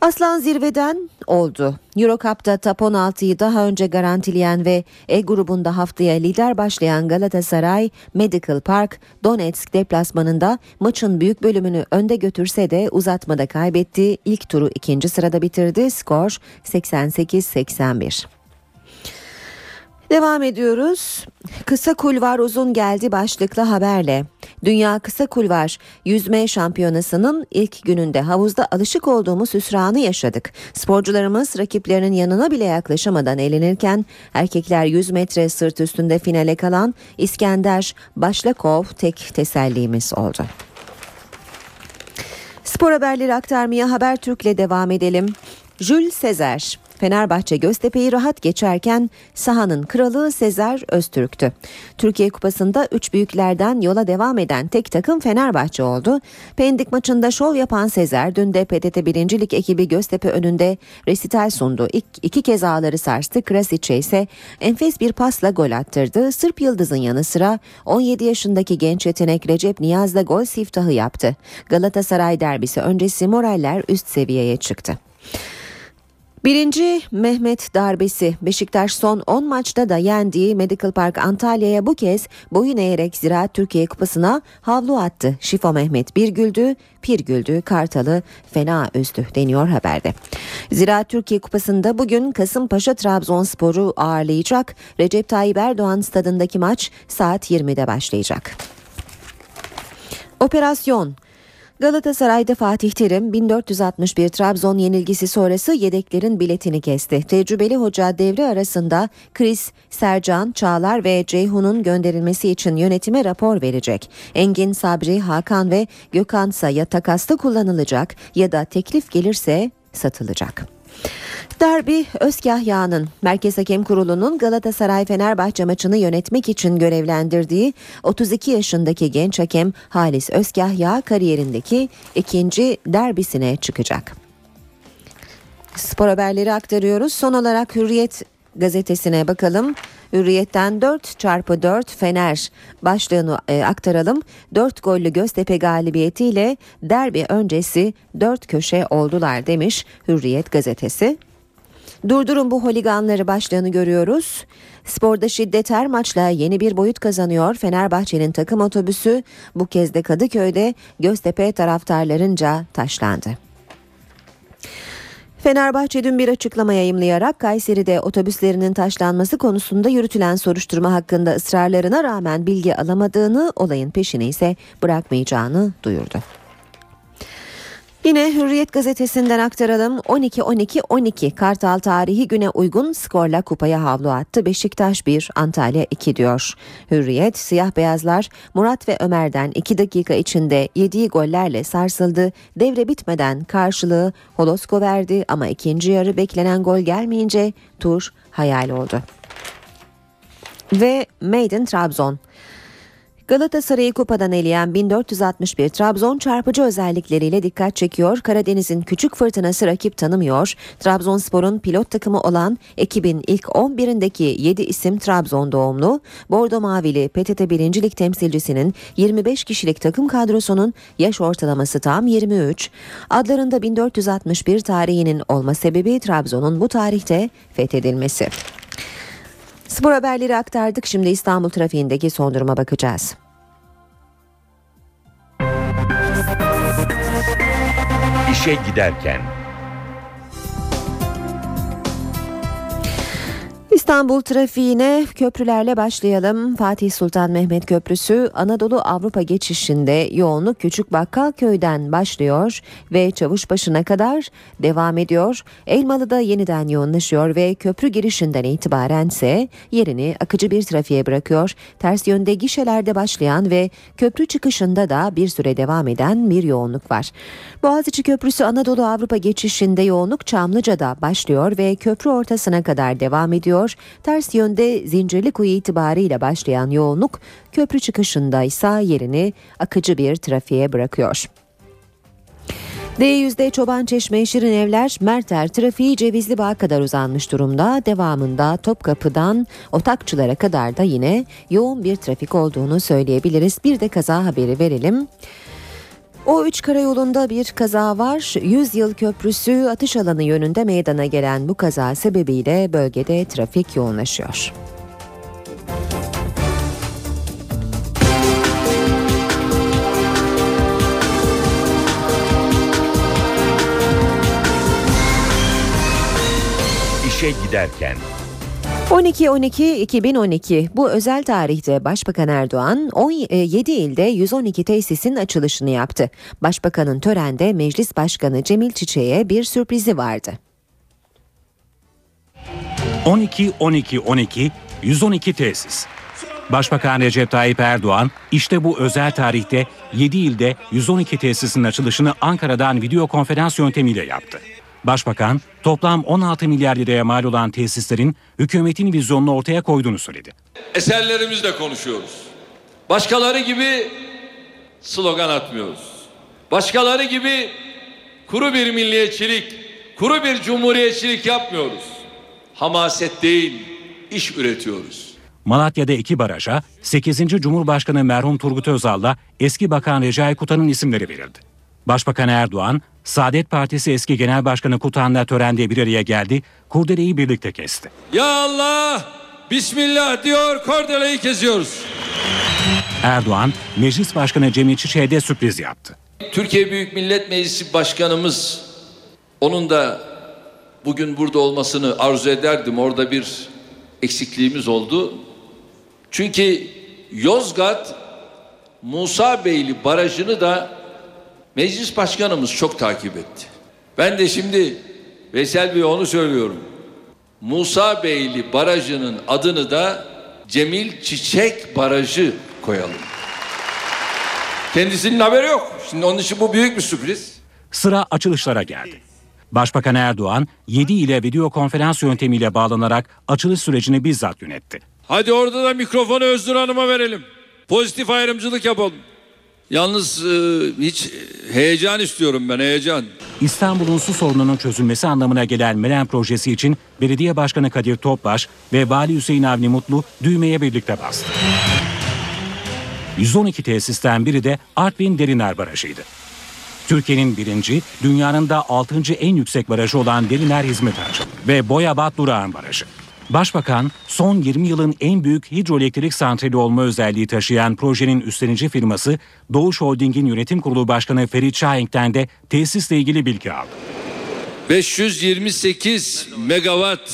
Aslan zirveden oldu. Euro Cup'ta top 16'yı daha önce garantileyen ve E grubunda haftaya lider başlayan Galatasaray, Medical Park, Donetsk deplasmanında maçın büyük bölümünü önde götürse de uzatmada kaybettiği ilk turu 2. sırada bitirdi. Skor 88-81. Devam ediyoruz. Kısa kulvar uzun geldi başlıklı haberle. Dünya Kısa Kulvar Yüzme Şampiyonası'nın ilk gününde havuzda alışık olduğumuz hüsranı yaşadık. Sporcularımız rakiplerinin yanına bile yaklaşamadan elenirken erkekler 100 metre sırt üstünde finale kalan İskender Başlakov tek tesellimiz oldu. Spor haberleri aktarmaya Habertürk'le devam edelim. Jules Sezer, Fenerbahçe Göztepe'yi rahat geçerken sahanın kralı Sezer Öztürk'tü. Türkiye Kupası'nda üç büyüklerden yola devam eden tek takım Fenerbahçe oldu. Pendik maçında şov yapan Sezer dün de PTT birincilik ekibi Göztepe önünde resital sundu. İki kez ağları sarstı. Krasiç'e ise enfes bir pasla gol attırdı. Sırp Yıldız'ın yanı sıra 17 yaşındaki genç yetenek Recep Niyaz da gol siftahı yaptı. Galatasaray derbisi öncesi moraller üst seviyeye çıktı. Birinci Mehmet darbesi. Beşiktaş son 10 maçta da yendiği Medical Park Antalya'ya bu kez boyun eğerek Ziraat Türkiye Kupası'na havlu attı. Şifo Mehmet bir güldü, pir güldü, Kartal'ı fena üzdü deniyor haberde. Ziraat Türkiye Kupası'nda bugün Kasımpaşa Trabzonspor'u ağırlayacak. Recep Tayyip Erdoğan stadındaki maç saat 20'de başlayacak. Operasyon. Galatasaray'da Fatih Terim 1461 Trabzon yenilgisi sonrası yedeklerin biletini kesti. Tecrübeli hoca devre arasında Chris, Sercan, Çağlar ve Ceyhun'un gönderilmesi için yönetime rapor verecek. Engin, Sabri, Hakan ve Gökhan ya takasta kullanılacak ya da teklif gelirse satılacak. Derbi Özkahya'nın Merkez Hakem Kurulu'nun Galatasaray-Fenerbahçe maçını yönetmek için görevlendirdiği 32 yaşındaki genç hakem Halis Özkahya kariyerindeki ikinci derbisine çıkacak. Spor haberleri aktarıyoruz. Son olarak Hürriyet gazetesine bakalım. Hürriyet'ten 4x4 Fener başlığını aktaralım. 4 gollü Göztepe galibiyetiyle derbi öncesi 4 köşe oldular demiş Hürriyet gazetesi. Durdurun bu holiganları başlığını görüyoruz. Sporda şiddet her maçla yeni bir boyut kazanıyor. Fenerbahçe'nin takım otobüsü bu kez de Kadıköy'de Göztepe taraftarlarınca taşlandı. Fenerbahçe dün bir açıklama yayımlayarak Kayseri'de otobüslerinin taşlanması konusunda yürütülen soruşturma hakkında ısrarlarına rağmen bilgi alamadığını, olayın peşini ise bırakmayacağını duyurdu. Yine Hürriyet gazetesinden aktaralım. 12-12-12 Kartal tarihi güne uygun skorla kupaya havlu attı. Beşiktaş 1, Antalya 2 diyor. Hürriyet, siyah beyazlar Murat ve Ömer'den 2 dakika içinde yediği gollerle sarsıldı. Devre bitmeden karşılığı Holosko verdi ama ikinci yarı beklenen gol gelmeyince tur hayal oldu. Ve Made in Trabzon. Galatasaray'ı kupadan eleyen 1461 Trabzon çarpıcı özellikleriyle dikkat çekiyor. Karadeniz'in küçük fırtınası rakip tanımıyor. Trabzonspor'un pilot takımı olan ekibin ilk 11'indeki 7 isim Trabzon doğumlu. Bordo Mavili PTT birincilik temsilcisinin 25 kişilik takım kadrosunun yaş ortalaması tam 23. Adlarında 1461 tarihinin olma sebebi Trabzon'un bu tarihte fethedilmesi. Spor haberleri aktardık. Şimdi İstanbul trafiğindeki son duruma bakacağız. İşe giderken. İstanbul trafiğine köprülerle başlayalım. Fatih Sultan Mehmet Köprüsü Anadolu Avrupa geçişinde yoğunluk Küçükbakkalköy'den başlıyor ve Çavuşbaşı'na kadar devam ediyor. Elmalı'da yeniden yoğunlaşıyor ve köprü girişinden itibarense yerini akıcı bir trafiğe bırakıyor. Ters yönde gişelerde başlayan ve köprü çıkışında da bir süre devam eden bir yoğunluk var. Boğaziçi Köprüsü Anadolu Avrupa geçişinde yoğunluk Çamlıca'da başlıyor ve köprü ortasına kadar devam ediyor. Ters yönde Zincirlikuyu itibariyle başlayan yoğunluk köprü çıkışında ise yerini akıcı bir trafiğe bırakıyor. D100'de Çobançeşme, Şirinevler, Merter trafiği Cevizlibağ'a kadar uzanmış durumda. Devamında Topkapı'dan Otakçılara kadar da yine yoğun bir trafik olduğunu söyleyebiliriz. Bir de kaza haberi verelim. O3 karayolunda bir kaza var. Yüzyıl Köprüsü atış alanı yönünde meydana gelen bu kaza sebebiyle bölgede trafik yoğunlaşıyor. İşe giderken. 12-12-2012 bu özel tarihte Başbakan Erdoğan 17 ilde 112 tesisin açılışını yaptı. Başbakanın törende Meclis Başkanı Cemil Çiçek'e bir sürprizi vardı. 12-12-12 112 tesis. Başbakan Recep Tayyip Erdoğan işte bu özel tarihte 7 ilde 112 tesisin açılışını Ankara'dan video konferans yöntemiyle yaptı. Başbakan toplam 16 milyar liraya mal olan tesislerin hükümetin vizyonunu ortaya koyduğunu söyledi. Eserlerimizle konuşuyoruz. Başkaları gibi slogan atmıyoruz. Başkaları gibi kuru bir milliyetçilik, kuru bir cumhuriyetçilik yapmıyoruz. Hamaset değil, iş üretiyoruz. Malatya'da 2 baraja 8. Cumhurbaşkanı merhum Turgut Özal'la eski Bakan Recai Kutan'ın isimleri verildi. Başbakan Erdoğan, Saadet Partisi eski Genel Başkanı Kutan'la törende bir araya geldi, kurdeleyi birlikte kesti. Ya Allah, Bismillah diyor, kurdeleyi kesiyoruz. Erdoğan, Meclis Başkanı Cemil Çiçek'e sürpriz yaptı. Türkiye Büyük Millet Meclisi Başkanımız, onun da bugün burada olmasını arzu ederdim. Orada bir eksikliğimiz oldu. Çünkü Yozgat Musabeyli Barajı'nı da Meclis Başkanımız çok takip etti. Ben de şimdi Veysel Bey'e onu söylüyorum. Musabeyli Barajı'nın adını da Cemil Çiçek Barajı koyalım. Kendisinin haberi yok. Şimdi onun için bu büyük bir sürpriz. Sıra açılışlara geldi. Başbakan Erdoğan 7 ile video konferans yöntemiyle bağlanarak açılış sürecini bizzat yönetti. Hadi orada da mikrofonu Özgür Hanım'a verelim. Pozitif ayrımcılık yapalım. Yalnız hiç heyecan istiyorum ben, heyecan. İstanbul'un su sorununun çözülmesi anlamına gelen Melen projesi için Belediye Başkanı Kadir Topbaş ve Vali Hüseyin Avni Mutlu düğmeye birlikte bastı. 112 tesisten biri de Artvin Deriner Barajı'ydı. Türkiye'nin 1. dünyanın da 6. en yüksek barajı olan Deriner hizmet açıldı ve Boyabat Durağan Barajı. Başbakan, son 20 yılın en büyük hidroelektrik santrali olma özelliği taşıyan projenin üstlenici firması Doğuş Holding'in yönetim kurulu başkanı Ferit Şahenk'ten de tesisle ilgili bilgi aldı. 528 megawatt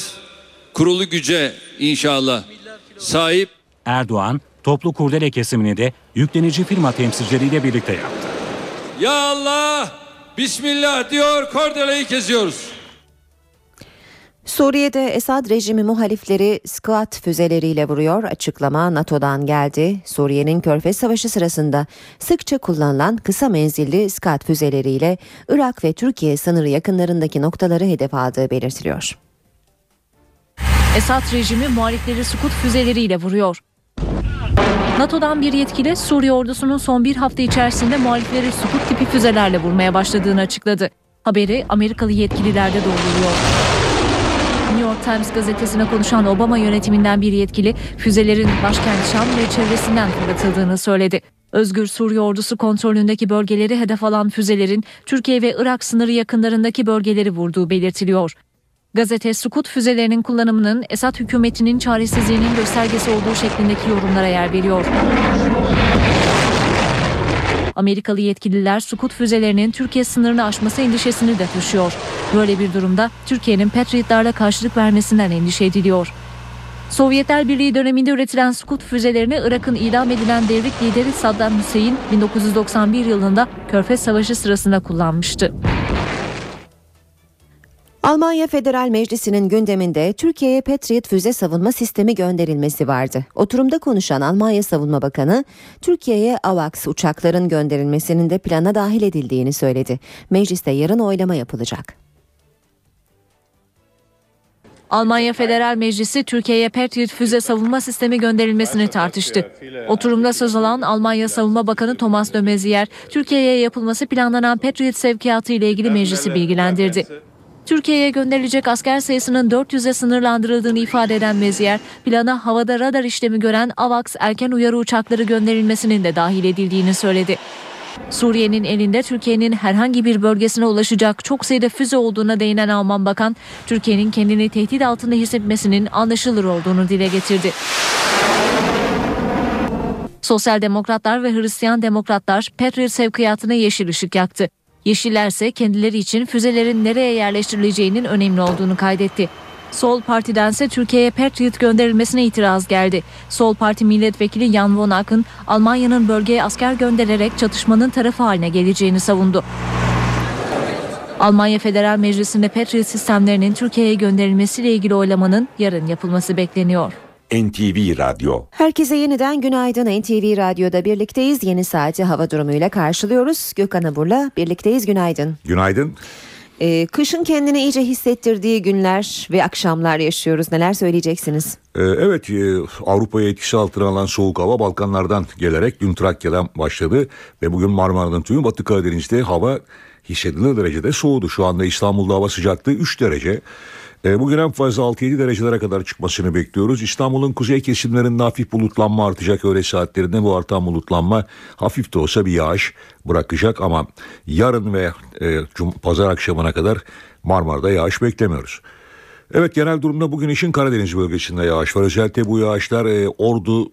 kurulu güce inşallah sahip. Erdoğan, toplu kurdele kesimini de yüklenici firma temsilcileriyle birlikte yaptı. Ya Allah, Bismillah diyor, kurdeleyi kesiyoruz. Suriye'de Esad rejimi muhalifleri Scud füzeleriyle vuruyor. Açıklama NATO'dan geldi. Suriye'nin Körfez Savaşı sırasında sıkça kullanılan kısa menzilli Scud füzeleriyle Irak ve Türkiye sınırı yakınlarındaki noktaları hedef aldığı belirtiliyor. Esad rejimi muhalifleri Scud füzeleriyle vuruyor. NATO'dan bir yetkili Suriye ordusunun son bir hafta içerisinde muhalifleri Scud tipi füzelerle vurmaya başladığını açıkladı. Haberi Amerikalı yetkililer de doğruluyor. New York Times gazetesine konuşan Obama yönetiminden bir yetkili füzelerin başkent Şam ve çevresinden fırlatıldığını söyledi. Özgür Suriye ordusu kontrolündeki bölgeleri hedef alan füzelerin Türkiye ve Irak sınırı yakınlarındaki bölgeleri vurduğu belirtiliyor. Gazete, Scud füzelerinin kullanımının Esad hükümetinin çaresizliğinin göstergesi olduğu şeklindeki yorumlara yer veriyor. Amerikalı yetkililer Scud füzelerinin Türkiye sınırını aşması endişesini de taşıyor. Böyle bir durumda Türkiye'nin Patriotlarla karşılık vermesinden endişe ediliyor. Sovyetler Birliği döneminde üretilen Scud füzelerini Irak'ın idam edilen devrik lideri Saddam Hüseyin 1991 yılında Körfez Savaşı sırasında kullanmıştı. Almanya Federal Meclisi'nin gündeminde Türkiye'ye Patriot füze savunma sistemi gönderilmesi vardı. Oturumda konuşan Almanya Savunma Bakanı, Türkiye'ye AWACS uçakların gönderilmesinin de plana dahil edildiğini söyledi. Mecliste yarın oylama yapılacak. Almanya Federal Meclisi Türkiye'ye Patriot füze savunma sistemi gönderilmesini tartıştı. Oturumda söz alan Almanya Savunma Bakanı Thomas de Maizière, Türkiye'ye yapılması planlanan Patriot sevkiyatı ile ilgili meclisi bilgilendirdi. Türkiye'ye gönderilecek asker sayısının 400'e sınırlandırıldığını ifade eden Maizière, plana havada radar işlemi gören AWACS erken uyarı uçakları gönderilmesinin de dahil edildiğini söyledi. Suriye'nin elinde Türkiye'nin herhangi bir bölgesine ulaşacak çok sayıda füze olduğuna değinen Alman Bakan, Türkiye'nin kendini tehdit altında hissetmesinin anlaşılır olduğunu dile getirdi. Sosyal Demokratlar ve Hristiyan Demokratlar Patriot sevkiyatına yeşil ışık yaktı. Yeşillerse kendileri için füzelerin nereye yerleştirileceğinin önemli olduğunu kaydetti. Sol Parti'dense Türkiye'ye Patriot gönderilmesine itiraz geldi. Sol Parti milletvekili Jan von Akın, Almanya'nın bölgeye asker göndererek çatışmanın tarafı haline geleceğini savundu. Almanya Federal Meclisi'nde Patriot sistemlerinin Türkiye'ye gönderilmesiyle ilgili oylamanın yarın yapılması bekleniyor. NTV Radyo. Herkese yeniden günaydın. NTV Radyo'da birlikteyiz. Yeni saati hava durumuyla karşılıyoruz. Gökhan Abur'la birlikteyiz. Günaydın. Günaydın. Kışın kendini iyice hissettirdiği günler ve akşamlar yaşıyoruz. Neler söyleyeceksiniz? Evet, Avrupa'ya etkisi altına alan soğuk hava Balkanlardan gelerek dün Trakya'dan başladı ve bugün Marmara'nın tümü Batı Karadeniz'de hava hissedilir derecede soğudu. Şu anda İstanbul'da hava sıcaklığı 3 derece. Bugün en fazla 6-7 derecelere kadar çıkmasını bekliyoruz. İstanbul'un kuzey kesimlerinde hafif bulutlanma artacak. Öğle saatlerinde bu artan bulutlanma hafif de olsa bir yağış bırakacak ama yarın ve pazar akşamına kadar Marmara'da yağış beklemiyoruz. Evet, genel durumda bugün için Karadeniz bölgesinde yağış var. Özellikle bu yağışlar Ordu,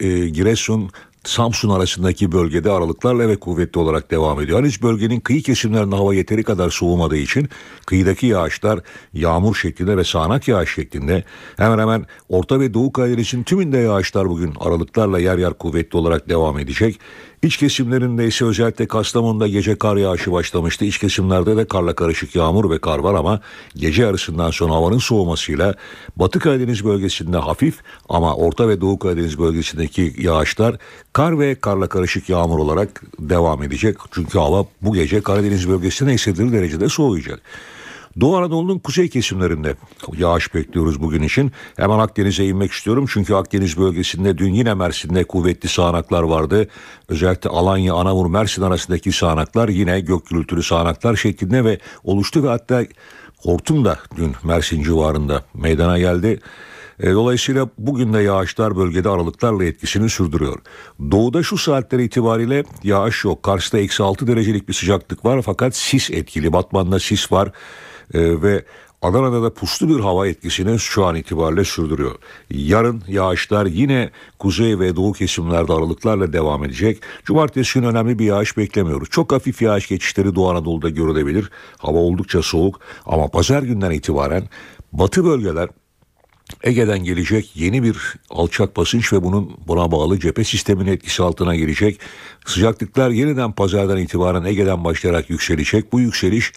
Giresun, Samsun arasındaki bölgede aralıklarla ve kuvvetli olarak devam ediyor. Haliç bölgenin kıyı kesimlerinde hava yeteri kadar soğumadığı için kıyıdaki yağışlar yağmur şeklinde ve sağanak yağış şeklinde. Hemen hemen Orta ve Doğu Karadeniz'in tümünde yağışlar bugün aralıklarla yer yer kuvvetli olarak devam edecek. İç kesimlerinde ise özellikle Kastamonu'da gece kar yağışı başlamıştı. İç kesimlerde de karla karışık yağmur ve kar var ama gece yarısından sonra havanın soğumasıyla Batı Karadeniz bölgesinde hafif ama Orta ve Doğu Karadeniz bölgesindeki yağışlar kar ve karla karışık yağmur olarak devam edecek. Çünkü hava bu gece Karadeniz bölgesinde hissedilir derecede soğuyacak. Doğu Anadolu'nun kuzey kesimlerinde yağış bekliyoruz bugün için. Hemen Akdeniz'e inmek istiyorum. Çünkü Akdeniz bölgesinde dün yine Mersin'de kuvvetli sağanaklar vardı. Özellikle Alanya, Anamur, Mersin arasındaki sağanaklar yine gök gürültülü sağanaklar şeklinde ve oluştu ve hatta hortum da dün Mersin civarında meydana geldi. Dolayısıyla bugün de yağışlar bölgede aralıklarla etkisini sürdürüyor. Doğuda şu saatler itibariyle yağış yok. Kars'ta eksi 6 derecelik bir sıcaklık var fakat sis etkili. Batman'da sis var. Ve Adana'da da puslu bir hava etkisini şu an itibariyle sürdürüyor. Yarın yağışlar yine kuzey ve doğu kesimlerde aralıklarla devam edecek. Cumartesi günü önemli bir yağış beklemiyoruz. Çok hafif yağış geçişleri Doğu Anadolu'da görülebilir. Hava oldukça soğuk ama pazar günden itibaren batı bölgeler Ege'den gelecek yeni bir alçak basınç ve buna bağlı cephe sisteminin etkisi altına girecek. Sıcaklıklar yeniden pazardan itibaren Ege'den başlayarak yükselecek. Bu yükseliş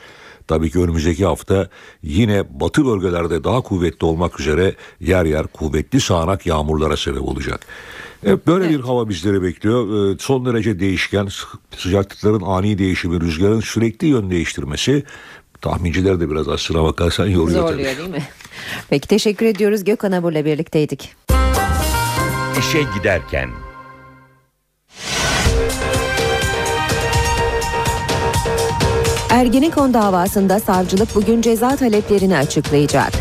tabii ki önümüzdeki hafta yine batı bölgelerde daha kuvvetli olmak üzere yer yer kuvvetli sağanak yağmurlara sebep olacak. Böyle bir hava bizleri bekliyor. Son derece değişken, sıcaklıkların ani değişimi, rüzgarın sürekli yön değiştirmesi tahminciler de biraz aslına bakarsan yoruyor. Zorluyor değil mi? Peki, teşekkür ediyoruz. Gökhan Abur'la birlikteydik. İşe giderken. Ergenekon davasında savcılık bugün ceza taleplerini açıklayacak.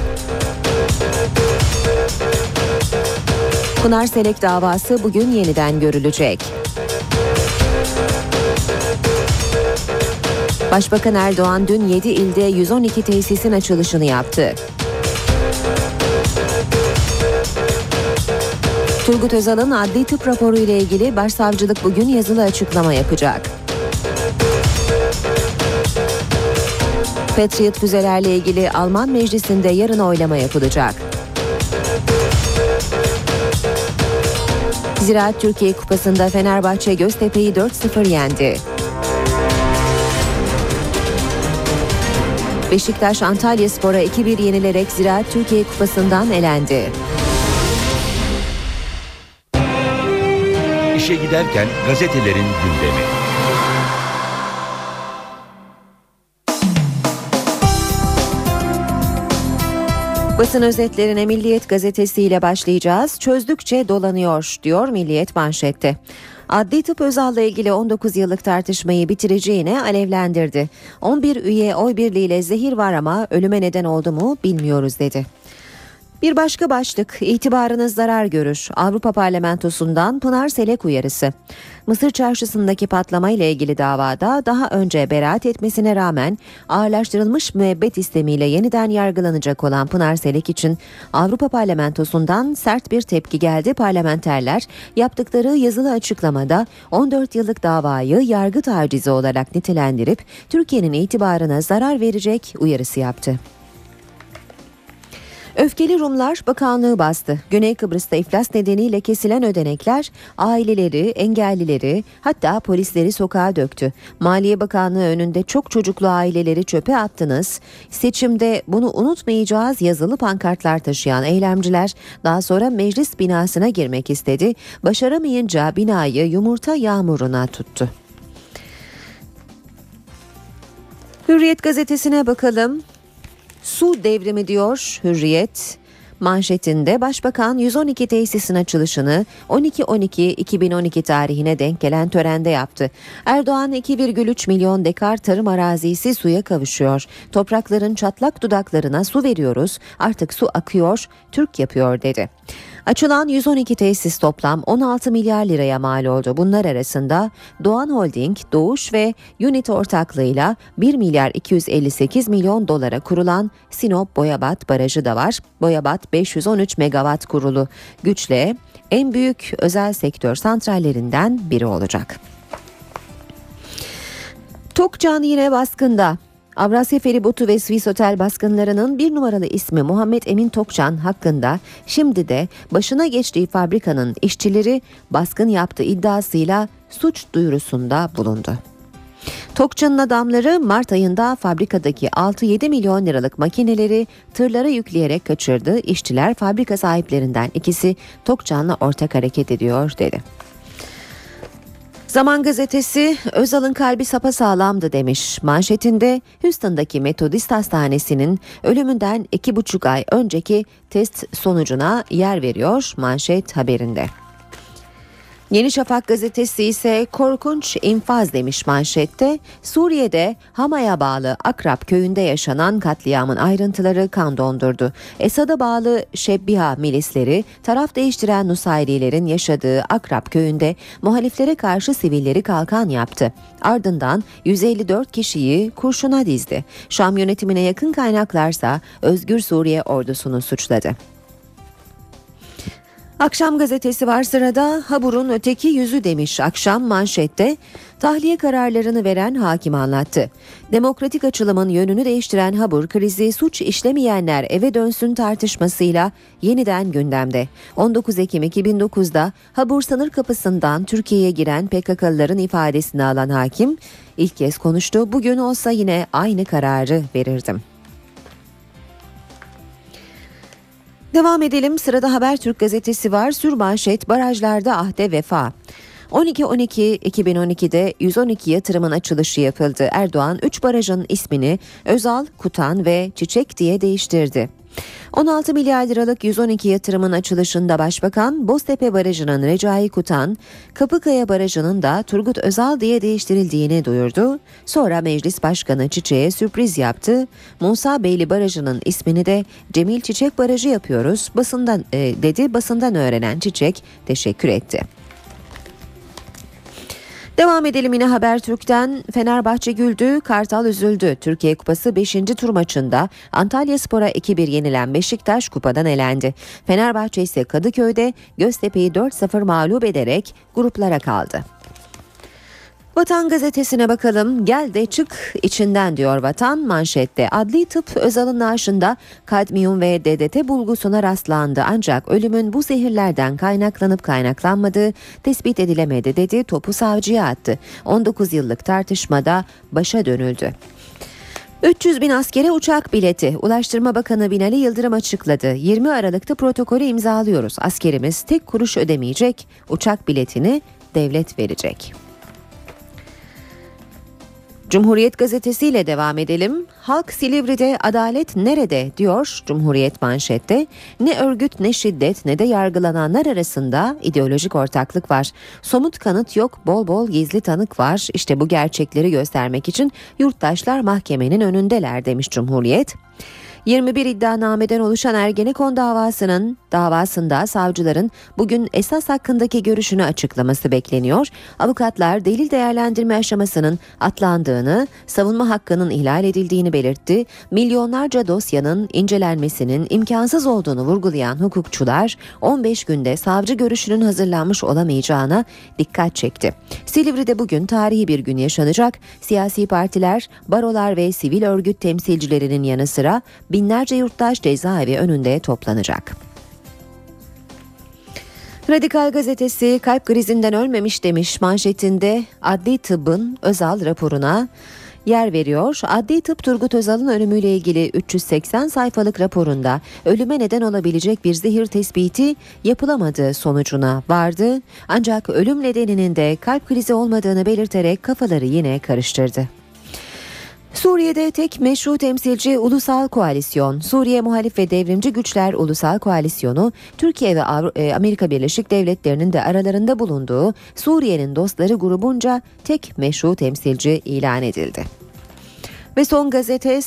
Pınar Selek davası bugün yeniden görülecek. Başbakan Erdoğan dün 7 ilde 112 tesisin açılışını yaptı. Turgut Özal'ın adli tıp raporu ile ilgili Başsavcılık bugün yazılı açıklama yapacak. Patriot füzelerle ilgili Alman Meclisi'nde yarın oylama yapılacak. Ziraat Türkiye Kupası'nda Fenerbahçe Göztepe'yi 4-0 yendi. Beşiktaş Antalyaspor'a 2-1 yenilerek Ziraat Türkiye Kupası'ndan elendi. İşe giderken gazetelerin gündemi. Basın özetlerine Milliyet gazetesiyle başlayacağız. Çözdükçe dolanıyor diyor Milliyet manşette. Adli tıp Özal'la ilgili 19 yıllık tartışmayı bitireceğine alevlendirdi. 11 üye oy birliğiyle zehir var ama ölüme neden oldu mu bilmiyoruz dedi. Bir başka başlık, itibarınız zarar görür. Avrupa Parlamentosu'ndan Pınar Selek uyarısı. Mısır Çarşısı'ndaki patlamayla ilgili davada daha önce beraat etmesine rağmen ağırlaştırılmış müebbet istemiyle yeniden yargılanacak olan Pınar Selek için Avrupa Parlamentosu'ndan sert bir tepki geldi. Parlamenterler yaptıkları yazılı açıklamada 14 yıllık davayı yargı tacizi olarak nitelendirip Türkiye'nin itibarına zarar verecek uyarısı yaptı. Öfkeli Rumlar bakanlığı bastı. Güney Kıbrıs'ta iflas nedeniyle kesilen ödenekler aileleri, engellileri, hatta polisleri sokağa döktü. Maliye Bakanlığı önünde çok çocuklu aileleri çöpe attınız, seçimde bunu unutmayacağız yazılı pankartlar taşıyan eylemciler daha sonra meclis binasına girmek istedi. Başaramayınca binayı yumurta yağmuruna tuttu. Hürriyet gazetesine bakalım. Su devrimi diyor Hürriyet manşetinde. Başbakan 112 tesisin açılışını 12-12-2012 tarihine denk gelen törende yaptı. Erdoğan 2,3 milyon dekar tarım arazisi suya kavuşuyor. Toprakların çatlak dudaklarına su veriyoruz. Artık su akıyor, Türk yapıyor dedi. Açılan 112 tesis toplam 16 milyar liraya mal oldu. Bunlar arasında Doğan Holding, Doğuş ve Unit ortaklığıyla 1 milyar 258 milyon dolara kurulan Sinop Boyabat Barajı da var. Boyabat 513 megawatt kurulu güçle en büyük özel sektör santrallerinden biri olacak. Tokcan yine baskında. Avrasya Feribotu ve Swiss Otel baskınlarının bir numaralı ismi Muhammed Emin Tokcan hakkında şimdi de başına geçtiği fabrikanın işçileri baskın yaptığı iddiasıyla suç duyurusunda bulundu. Tokcan'ın adamları Mart ayında fabrikadaki 6-7 milyon liralık makineleri tırlara yükleyerek kaçırdı. İşçiler fabrika sahiplerinden ikisi Tokcan'la ortak hareket ediyor dedi. Zaman gazetesi Özal'ın kalbi sapasağlamdı demiş. Manşetinde Houston'daki Metodist Hastanesi'nin ölümünden 2,5 ay önceki test sonucuna yer veriyor manşet haberinde. Yeni Şafak gazetesi ise korkunç infaz demiş manşette. Suriye'de Hama'ya bağlı Akrap köyünde yaşanan katliamın ayrıntıları kan dondurdu. Esad'a bağlı Şebbiha milisleri taraf değiştiren Nusayrilerin yaşadığı Akrap köyünde muhaliflere karşı sivilleri kalkan yaptı. Ardından 154 kişiyi kurşuna dizdi. Şam yönetimine yakın kaynaklarsa Özgür Suriye ordusunu suçladı. Akşam gazetesi var sırada. Habur'un öteki yüzü demiş akşam manşette. Tahliye kararlarını veren hakim anlattı. Demokratik açılımın yönünü değiştiren Habur krizi suç işlemeyenler eve dönsün tartışmasıyla yeniden gündemde. 19 Ekim 2009'da Habur sınır kapısından Türkiye'ye giren PKK'lıların ifadesini alan hakim ilk kez konuştu. Bugün olsa yine aynı kararı verirdim. Devam edelim. Sırada Habertürk gazetesi var. Sürmanşet barajlarda ahde vefa. 12-12-2012'de 112 yatırımın açılışı yapıldı. Erdoğan 3 barajın ismini Özal, Kutan ve Çiçek diye değiştirdi. 16 milyar liralık 112 yatırımın açılışında Başbakan Boztepe Barajı'nın Recai Kutan, Kapıkaya Barajı'nın da Turgut Özal diye değiştirildiğini duyurdu. Sonra Meclis Başkanı Çiçek'e sürpriz yaptı. Musa Beyli Barajı'nın ismini de Cemil Çiçek Barajı yapıyoruz basından dedi. Basından öğrenen Çiçek teşekkür etti. Devam edelim yine Habertürk'ten. Fenerbahçe güldü, Kartal üzüldü. Türkiye Kupası 5. tur maçında Antalyaspor'a 2-1 yenilen Beşiktaş kupadan elendi. Fenerbahçe ise Kadıköy'de Göztepe'yi 4-0 mağlup ederek gruplara kaldı. Vatan gazetesine bakalım. Gel de çık içinden diyor Vatan manşette. Adli tıp Özal'ın naaşında kadmiyum ve DDT bulgusuna rastlandı. Ancak ölümün bu zehirlerden kaynaklanıp kaynaklanmadığı tespit edilemedi dedi. Topu savcıya attı. 19 yıllık tartışmada başa dönüldü. 300 bin askere uçak bileti. Ulaştırma Bakanı Binali Yıldırım açıkladı. 20 Aralık'ta protokolü imzalıyoruz. Askerimiz tek kuruş ödemeyecek. Uçak biletini devlet verecek. Cumhuriyet gazetesiyle devam edelim. Halk Silivri'de adalet nerede diyor Cumhuriyet manşette. Ne örgüt ne şiddet ne de yargılananlar arasında ideolojik ortaklık var. Somut kanıt yok, bol bol gizli tanık var. İşte bu gerçekleri göstermek için yurttaşlar mahkemenin önündeler demiş Cumhuriyet. 21 iddianameden oluşan Ergenekon davasında savcıların bugün esas hakkındaki görüşünü açıklaması bekleniyor. Avukatlar delil değerlendirme aşamasının atlandığını, savunma hakkının ihlal edildiğini belirtti. Milyonlarca dosyanın incelenmesinin imkansız olduğunu vurgulayan hukukçular 15 günde savcı görüşünün hazırlanmış olamayacağına dikkat çekti. Silivri'de bugün tarihi bir gün yaşanacak. Siyasi partiler, barolar ve sivil örgüt temsilcilerinin yanı sıra binlerce yurttaş cezaevi önünde toplanacak. Radikal gazetesi kalp krizinden ölmemiş demiş manşetinde adli tıbbın Özal raporuna yer veriyor. Adli tıp Turgut Özal'ın ölümüyle ilgili 380 sayfalık raporunda ölüme neden olabilecek bir zehir tespiti yapılamadığı sonucuna vardı. Ancak ölüm nedeninin de kalp krizi olmadığını belirterek kafaları yine karıştırdı. Suriye'de tek meşru temsilci Ulusal Koalisyon, Suriye Muhalif ve Devrimci Güçler Ulusal Koalisyonu, Türkiye ve Amerika Birleşik Devletleri'nin de aralarında bulunduğu Suriye'nin Dostları grubunca tek meşru temsilci ilan edildi. Ve son gazete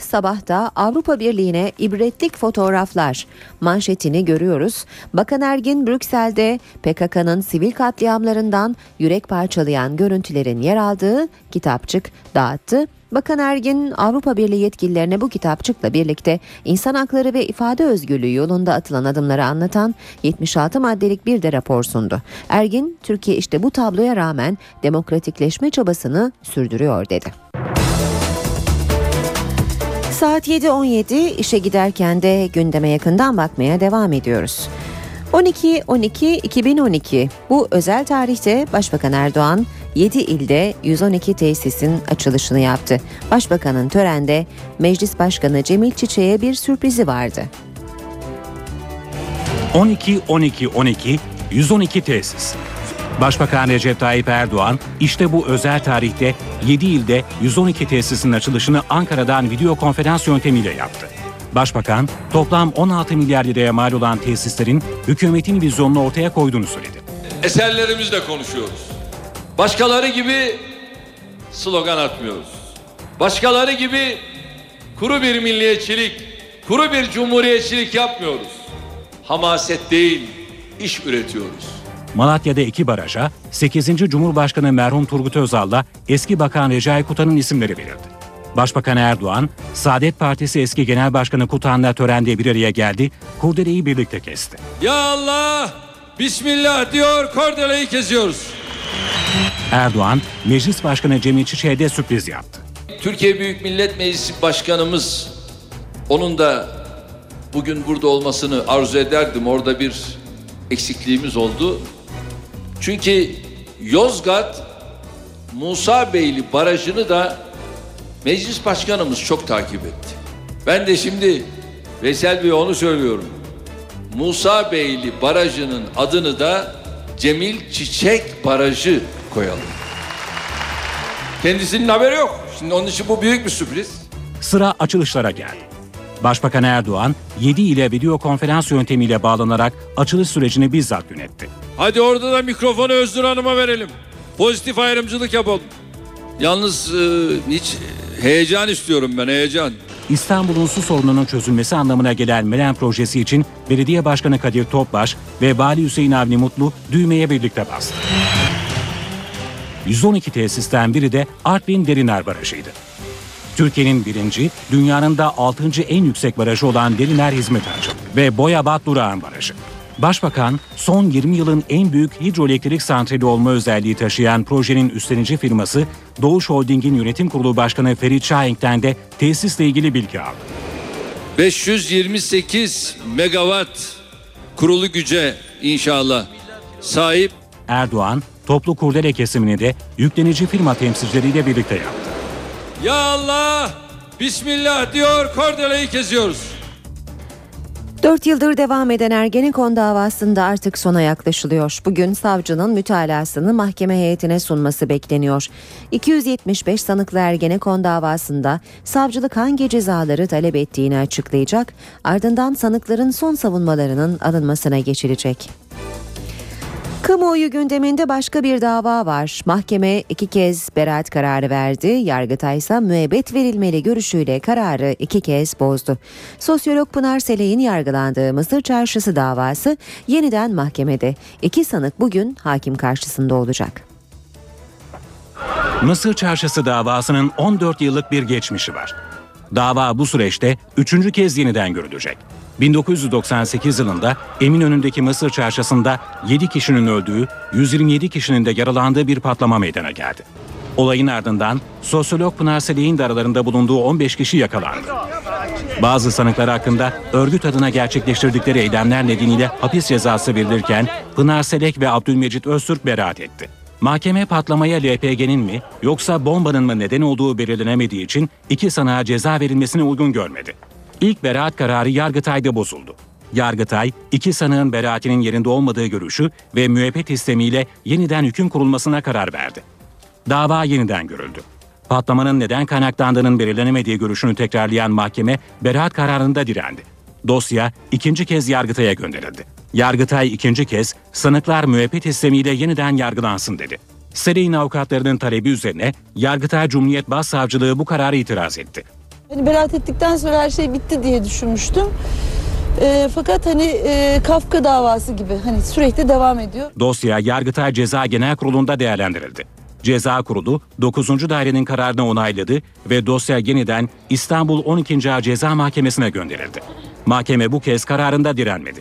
Sabah'ta Avrupa Birliği'ne ibretlik fotoğraflar manşetini görüyoruz. Bakan Ergin Brüksel'de PKK'nın sivil katliamlarından yürek parçalayan görüntülerin yer aldığı kitapçık dağıttı. Bakan Ergin, Avrupa Birliği yetkililerine bu kitapçıkla birlikte insan hakları ve ifade özgürlüğü yolunda atılan adımları anlatan 76 maddelik bir de rapor sundu. Ergin, Türkiye işte bu tabloya rağmen demokratikleşme çabasını sürdürüyor dedi. Saat 7.17, işe giderken de gündeme yakından bakmaya devam ediyoruz. 12.12.2012 bu özel tarihte Başbakan Erdoğan 7 ilde 112 tesisin açılışını yaptı. Başbakanın törende Meclis Başkanı Cemil Çiçek'e bir sürprizi vardı. 12.12.12 112 tesis. Başbakan Recep Tayyip Erdoğan işte bu özel tarihte 7 ilde 112 tesisin açılışını Ankara'dan video konferans yöntemiyle yaptı. Başbakan toplam 16 milyar liraya mal olan tesislerin hükümetin vizyonunu ortaya koyduğunu söyledi. Eserlerimizle konuşuyoruz. Başkaları gibi slogan atmıyoruz. Başkaları gibi kuru bir milliyetçilik, kuru bir cumhuriyetçilik yapmıyoruz. Hamaset değil, iş üretiyoruz. Malatya'da iki baraja 8. Cumhurbaşkanı merhum Turgut Özal'la eski Bakan Recai Kutan'ın isimleri verildi. Başbakan Erdoğan, Saadet Partisi eski Genel Başkanı Kutan'la törende bir araya geldi, kurdeleyi birlikte kesti. Ya Allah, Bismillah diyor, kurdeleyi kesiyoruz. Erdoğan, Meclis Başkanı Cemil Çiçek'e de sürpriz yaptı. Türkiye Büyük Millet Meclisi Başkanımız, onun da bugün burada olmasını arzu ederdim. Orada bir eksikliğimiz oldu. Çünkü Yozgat, Musabeyli Barajı'nı da Meclis Başkanımız çok takip etti. Ben de şimdi Veysel Bey'e onu söylüyorum. Musabeyli Barajı'nın adını da Cemil Çiçek Barajı koyalım. Kendisinin haberi yok. Şimdi onun için bu büyük bir sürpriz. Sıra açılışlara geldi. Başbakan Erdoğan 7 ile video konferans yöntemiyle bağlanarak açılış sürecini bizzat yönetti. Hadi orada da mikrofonu Özgür Hanım'a verelim. Pozitif ayrımcılık yapalım. Yalnız hiç... Heyecan istiyorum ben, heyecan. İstanbul'un su sorununun çözülmesi anlamına gelen Melen projesi için Belediye Başkanı Kadir Topbaş ve Vali Hüseyin Avni Mutlu düğmeye birlikte bastı. 112 tesisten biri de Artvin Derinar Barajı'ydı. Türkiye'nin birinci, dünyanın da 6. en yüksek barajı olan Derinar hizmet açıldı ve Boyabat Durağan Barajı. Başbakan, son 20 yılın en büyük hidroelektrik santrali olma özelliği taşıyan projenin üstlenici firması Doğuş Holding'in yönetim kurulu başkanı Ferit Şahenk'ten de tesisle ilgili bilgi aldı. 528 megawatt kurulu güce inşallah sahip. Erdoğan, toplu kurdele kesimini de yüklenici firma temsilcileriyle birlikte yaptı. Ya Allah, Bismillah diyor, kurdeleyi kesiyoruz. 4 yıldır devam eden Ergenekon davasında artık sona yaklaşılıyor. Bugün savcının mütalasını mahkeme heyetine sunması bekleniyor. 275 sanıklı Ergenekon davasında savcılık hangi cezaları talep ettiğini açıklayacak, ardından sanıkların son savunmalarının alınmasına geçilecek. Kamuoyu gündeminde başka bir dava var. Mahkeme 2 kez beraat kararı verdi. Yargıtay ise müebbet verilmeli görüşüyle kararı 2 kez bozdu. Sosyolog Pınar Selek'in yargılandığı Mısır Çarşısı davası yeniden mahkemede. 2 sanık bugün hakim karşısında olacak. Mısır Çarşısı davasının 14 yıllık bir geçmişi var. Dava bu süreçte 3. kez yeniden görülecek. 1998 yılında Eminönü'ndeki Mısır Çarşısı'nda 7 kişinin öldüğü, 127 kişinin de yaralandığı bir patlama meydana geldi. Olayın ardından sosyolog Pınar Selek'in de aralarında bulunduğu 15 kişi yakalandı. Bazı sanıklar hakkında örgüt adına gerçekleştirdikleri eylemler nedeniyle hapis cezası verilirken Pınar Selek ve Abdülmecit Öztürk beraat etti. Mahkeme patlamaya LPG'nin mi yoksa bombanın mı neden olduğu belirlenemediği için iki sanığa ceza verilmesine uygun görmedi. İlk beraat kararı Yargıtay'da bozuldu. Yargıtay, iki sanığın beraatinin yerinde olmadığı görüşü ve müebbet istemiyle yeniden hüküm kurulmasına karar verdi. Dava yeniden görüldü. Patlamanın neden kaynaklandığının belirlenemediği görüşünü tekrarlayan mahkeme beraat kararında direndi. Dosya ikinci kez Yargıtay'a gönderildi. Yargıtay ikinci kez sanıklar müebbet istemiyle yeniden yargılansın dedi. Selek'in avukatlarının talebi üzerine Yargıtay Cumhuriyet Başsavcılığı bu kararı itiraz etti. Hani beraat ettikten sonra her şey bitti diye düşünmüştüm. Fakat Kafka davası gibi sürekli devam ediyor. Dosya Yargıtay Ceza Genel Kurulu'nda değerlendirildi. Ceza Kurulu 9. Dairenin kararını onayladı ve dosya yeniden İstanbul 12. Ağır Ceza Mahkemesi'ne gönderildi. Mahkeme bu kez kararında direnmedi.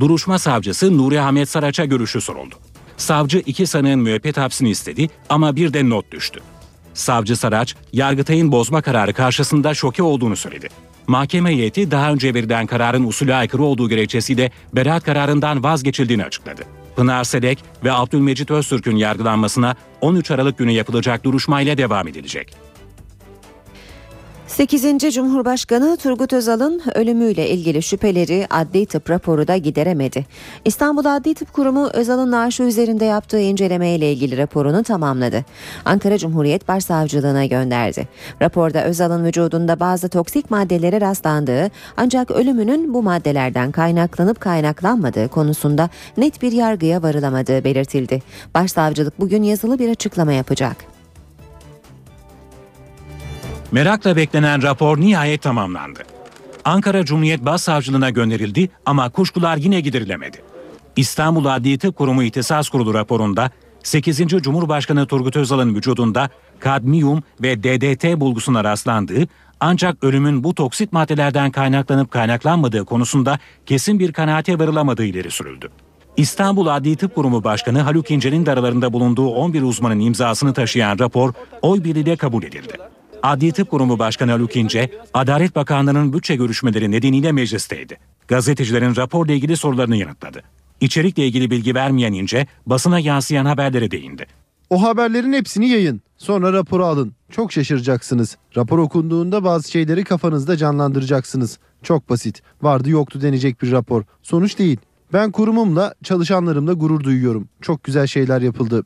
Duruşma savcısı Nuri Ahmet Saraç'a görüşü soruldu. Savcı iki sanığın müebbet hapsini istedi ama bir de not düştü. Savcı Saraç, Yargıtay'ın bozma kararı karşısında şoke olduğunu söyledi. Mahkeme heyeti daha önce verilen kararın usule aykırı olduğu gerekçesiyle beraat kararından vazgeçildiğini açıkladı. Pınar Selek ve Abdülmecit Öztürk'ün yargılanmasına 13 Aralık günü yapılacak duruşmayla devam edilecek. 8. Cumhurbaşkanı Turgut Özal'ın ölümüyle ilgili şüpheleri adli tıp raporu da gideremedi. İstanbul Adli Tıp Kurumu Özal'ın naaşı üzerinde yaptığı incelemeyle ilgili raporunu tamamladı. Ankara Cumhuriyet Başsavcılığına gönderdi. Raporda Özal'ın vücudunda bazı toksik maddelere rastlandığı ancak ölümünün bu maddelerden kaynaklanıp kaynaklanmadığı konusunda net bir yargıya varılamadığı belirtildi. Başsavcılık bugün yazılı bir açıklama yapacak. Merakla beklenen rapor nihayet tamamlandı. Ankara Cumhuriyet Başsavcılığına gönderildi ama kuşkular yine giderilemedi. İstanbul Adli Tıp Kurumu İhtisas Kurulu raporunda 8. Cumhurbaşkanı Turgut Özal'ın vücudunda kadmiyum ve DDT bulgusuna rastlandığı ancak ölümün bu toksit maddelerden kaynaklanıp kaynaklanmadığı konusunda kesin bir kanaate varılamadığı ileri sürüldü. İstanbul Adli Tıp Kurumu Başkanı Haluk İnce'nin de aralarında bulunduğu 11 uzmanın imzasını taşıyan rapor oy birliğiyle kabul edildi. Adli Tıp Kurumu Başkanı Haluk İnce, Adalet Bakanlığı'nın bütçe görüşmeleri nedeniyle meclisteydi. Gazetecilerin raporla ilgili sorularını yanıtladı. İçerikle ilgili bilgi vermeyen İnce, basına yansıyan haberlere değindi. O haberlerin hepsini yayın, sonra raporu alın. Çok şaşıracaksınız. Rapor okunduğunda bazı şeyleri kafanızda canlandıracaksınız. Çok basit, vardı yoktu denecek bir rapor. Sonuç değil. Ben kurumumla, çalışanlarımla gurur duyuyorum. Çok güzel şeyler yapıldı.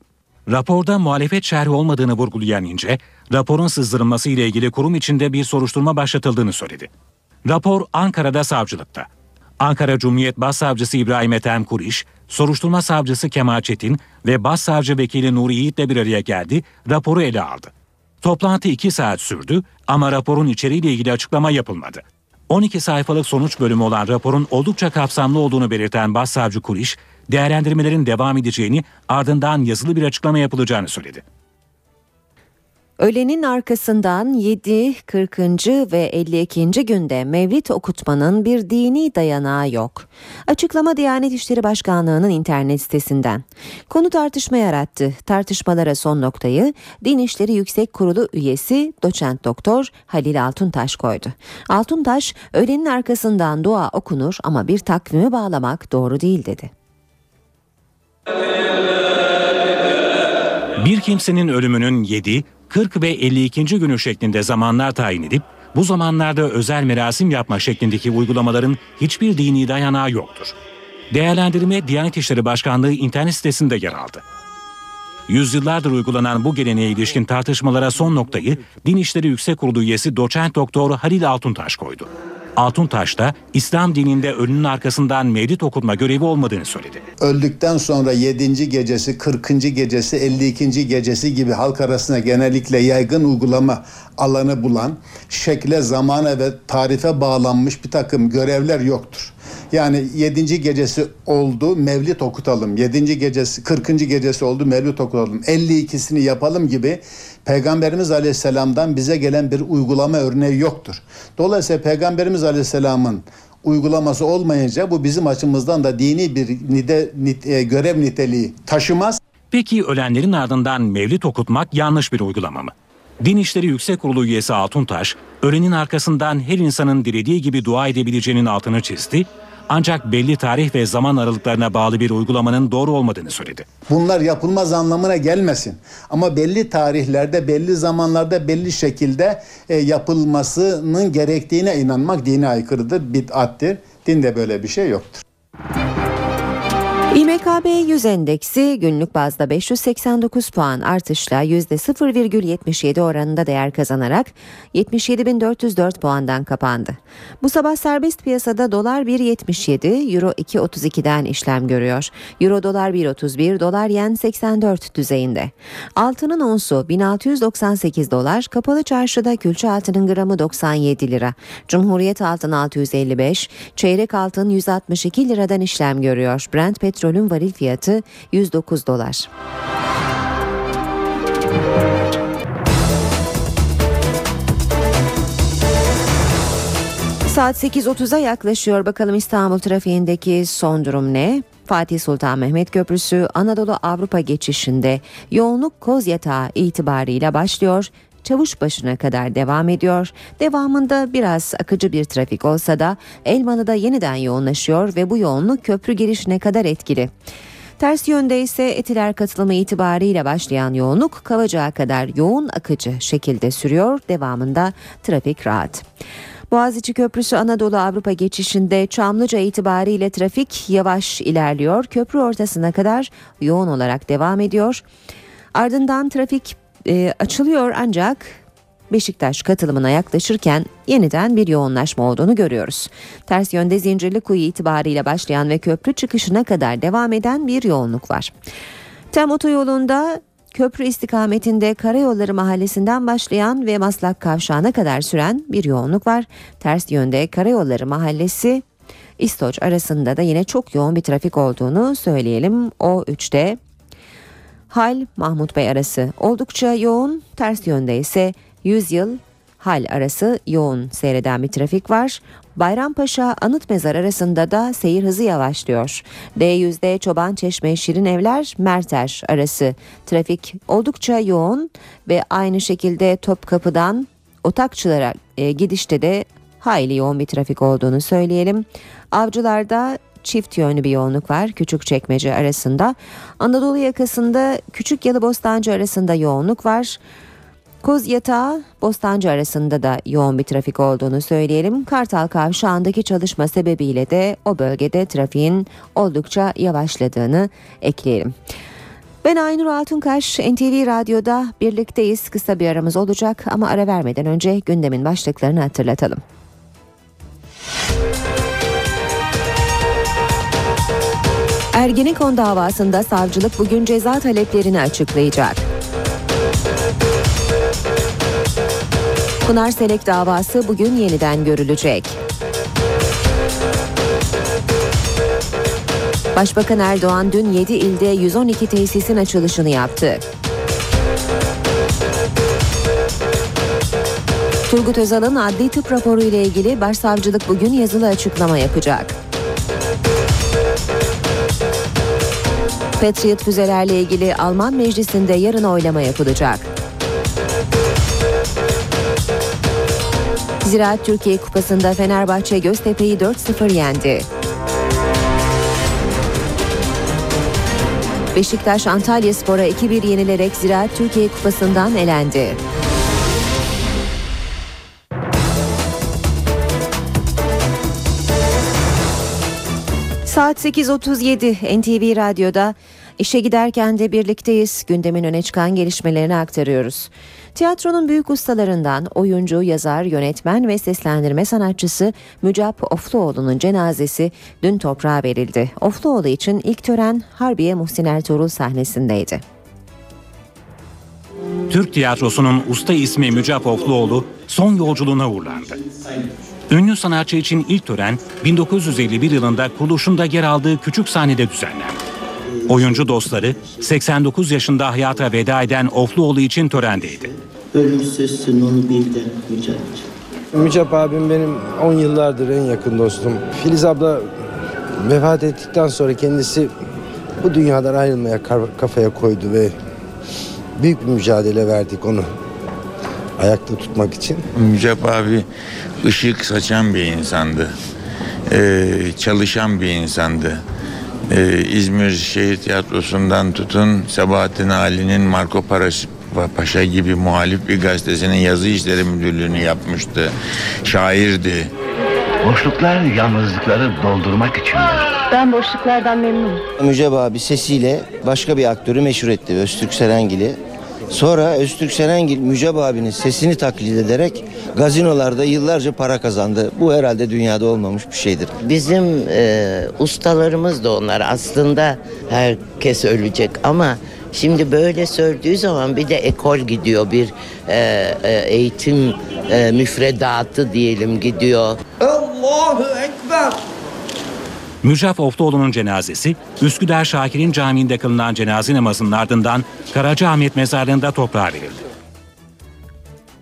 Raporda muhalefet şerhi olmadığını vurgulayan İnce, raporun sızdırılması ile ilgili kurum içinde bir soruşturma başlatıldığını söyledi. Rapor Ankara'da savcılıkta. Ankara Cumhuriyet Başsavcısı İbrahim Ethem Kuriş, soruşturma savcısı Kemal Çetin ve Başsavcı Vekili Nuri Yiğit ile bir araya geldi, raporu ele aldı. Toplantı 2 saat sürdü ama raporun içeriğiyle ilgili açıklama yapılmadı. 12 sayfalık sonuç bölümü olan raporun oldukça kapsamlı olduğunu belirten Başsavcı Kuriş, değerlendirmelerin devam edeceğini, ardından yazılı bir açıklama yapılacağını söyledi. Öğlenin arkasından 7, 40. ve 52. günde mevlid okutmanın bir dini dayanağı yok. Açıklama Diyanet İşleri Başkanlığı'nın internet sitesinden. Konu tartışma yarattı. Tartışmalara son noktayı Din İşleri Yüksek Kurulu üyesi Doçent Doktor Halil Altuntaş koydu. Altuntaş, öğlenin arkasından dua okunur ama bir takvime bağlamak doğru değil dedi. Bir kimsenin ölümünün 7, 40 ve 52. günü şeklinde zamanlar tayin edip bu zamanlarda özel merasim yapma şeklindeki uygulamaların hiçbir dini dayanağı yoktur. Değerlendirme Diyanet İşleri Başkanlığı internet sitesinde yer aldı. Yüzyıllardır uygulanan bu geleneğe ilişkin tartışmalara son noktayı Din İşleri Yüksek Kurulu üyesi Doçent Doktor Halil Altuntaş koydu. Altuntaş da İslam dininde ölünün arkasından mevlid okutma görevi olmadığını söyledi. Öldükten sonra 7. gecesi, 40. gecesi, 52. gecesi gibi halk arasında genellikle yaygın uygulama alanı bulan, şekle, zamana ve tarife bağlanmış bir takım görevler yoktur. Yani 7. gecesi oldu, mevlid okutalım. 7. gecesi, 40. gecesi oldu, mevlid okutalım. 52'sini yapalım gibi Peygamberimiz Aleyhisselam'dan bize gelen bir uygulama örneği yoktur. Dolayısıyla Peygamberimiz Aleyhisselam'ın uygulaması olmayınca bu bizim açımızdan da dini bir görev niteliği taşımaz. Peki ölenlerin ardından mevlit okutmak yanlış bir uygulama mı? Din İşleri Yüksek Kurulu üyesi Altuntaş, ölenin arkasından her insanın dilediği gibi dua edebileceğinin altını çizdi, ancak belli tarih ve zaman aralıklarına bağlı bir uygulamanın doğru olmadığını söyledi. Bunlar yapılmaz anlamına gelmesin. Ama belli tarihlerde, belli zamanlarda, belli şekilde yapılmasının gerektiğine inanmak dine aykırıdır, bid'attir. Dinde böyle bir şey yoktur. İMKB 100 endeksi günlük bazda 589 puan artışla %0,77 oranında değer kazanarak 77.404 puandan kapandı. Bu sabah serbest piyasada dolar 1.77, euro 2.32'den işlem görüyor. Euro dolar 1.31, dolar yen 84 düzeyinde. Altının onsu 1698 dolar, kapalı çarşıda külçe altının gramı 97 lira. Cumhuriyet altın 655, çeyrek altın 162 liradan işlem görüyor. Brent petrolün varil fiyatı 109 dolar. Saat 8.30'a yaklaşıyor. Bakalım İstanbul trafiğindeki son durum ne? Fatih Sultan Mehmet Köprüsü Anadolu Avrupa geçişinde yoğunluk Kozyatağı itibarıyla başlıyor. Çavuşbaşı'na kadar devam ediyor. Devamında biraz akıcı bir trafik olsa da Elmalı'da yeniden yoğunlaşıyor ve bu yoğunluk köprü girişine kadar etkili. Ters yönde ise Etiler katılımı itibariyle başlayan yoğunluk Kavacık'a kadar yoğun akıcı şekilde sürüyor. Devamında trafik rahat. Boğaziçi Köprüsü Anadolu Avrupa geçişinde Çamlıca itibariyle trafik yavaş ilerliyor. Köprü ortasına kadar yoğun olarak devam ediyor. Ardından trafik açılıyor ancak Beşiktaş katılımına yaklaşırken yeniden bir yoğunlaşma olduğunu görüyoruz. Ters yönde Zincirlikuyu itibariyle başlayan ve köprü çıkışına kadar devam eden bir yoğunluk var. TEM otoyolunda köprü istikametinde Karayolları Mahallesi'nden başlayan ve Maslak Kavşağı'na kadar süren bir yoğunluk var. Ters yönde Karayolları Mahallesi İstoç arasında da yine çok yoğun bir trafik olduğunu söyleyelim. O3'te Hal Mahmut Bey arası oldukça yoğun, ters yönde ise Yüzyıl Hal arası yoğun seyreden bir trafik var. Bayrampaşa Anıt Mezar arasında da seyir hızı yavaşlıyor. D100'de Çoban Çeşme Şirin Evler Merter arası trafik oldukça yoğun ve aynı şekilde Topkapı'dan Otakçılara gidişte de hayli yoğun bir trafik olduğunu söyleyelim. Avcılar'da çift yönlü bir yoğunluk var. Küçükçekmece arasında. Anadolu yakasında Küçükyalı-Bostancı arasında yoğunluk var. Kozyatağı-Bostancı arasında da yoğun bir trafik olduğunu söyleyelim. Kartal Kavşağı'ndaki çalışma sebebiyle de o bölgede trafiğin oldukça yavaşladığını ekleyelim. Ben Aynur Hatunkaş, NTV Radyo'da birlikteyiz. Kısa bir aramız olacak ama ara vermeden önce gündemin başlıklarını hatırlatalım. Ergenekon davasında savcılık bugün ceza taleplerini açıklayacak. Pınar Selek davası bugün yeniden görülecek. Başbakan Erdoğan dün 7 ilde 112 tesisin açılışını yaptı. Turgut Özal'ın adli tıp raporu ile ilgili Başsavcılık bugün yazılı açıklama yapacak. Patriot füzelerle ilgili Alman Meclisi'nde yarın oylama yapılacak. Ziraat Türkiye Kupası'nda Fenerbahçe Göztepe'yi 4-0 yendi. Beşiktaş Antalyaspor'a 2-1 yenilerek Ziraat Türkiye Kupası'ndan elendi. Saat 8.37 NTV Radyo'da işe giderken de birlikteyiz. Gündemin öne çıkan gelişmelerini aktarıyoruz. Tiyatronun büyük ustalarından oyuncu, yazar, yönetmen ve seslendirme sanatçısı Mücap Ofluoğlu'nun cenazesi dün toprağa verildi. Ofluoğlu için ilk tören Harbiye Muhsin Ertuğrul sahnesindeydi. Türk tiyatrosunun usta ismi Mücap Ofluoğlu son yolculuğuna uğurlandı. Ünlü sanatçı için ilk tören 1951 yılında kuruluşunda yer aldığı küçük sahnede düzenlendi. Oyuncu dostları 89 yaşında hayata veda eden Ofluoğlu için törendeydi. Ölümsüzsün onu bildim Mücap. Mücap abim benim 10 yıllardır en yakın dostum. Filiz abla vefat ettikten sonra kendisi bu dünyadan ayrılmaya kafaya koydu ve büyük bir mücadele verdik onu ayakta tutmak için. Mücap abi ışık saçan bir insandı. Çalışan bir insandı. İzmir Şehir Tiyatrosu'ndan tutun Sabahattin Ali'nin Marco Paşa gibi muhalif bir gazetesinin yazı işleri müdürlüğünü yapmıştı. Şairdi. Boşluklar yalnızlıkları doldurmak içindir. Ben boşluklardan memnunum. Mücep abi sesiyle başka bir aktörü meşhur etti, Öztürk Serengil'i. Sonra Öztürk Serengil Mücep abinin sesini taklit ederek gazinolarda yıllarca para kazandı. Bu herhalde dünyada olmamış bir şeydir. Bizim ustalarımız da onlar. Aslında herkes ölecek ama şimdi böyle söylediği zaman bir de ekol gidiyor, bir eğitim müfredatı diyelim gidiyor. Allahu Ekber! Mürşaf Oftoğlu'nun cenazesi Üsküdar Şakir'in camiinde kılınan cenaze namazının ardından Karacaahmet mezarlığında toprağa verildi.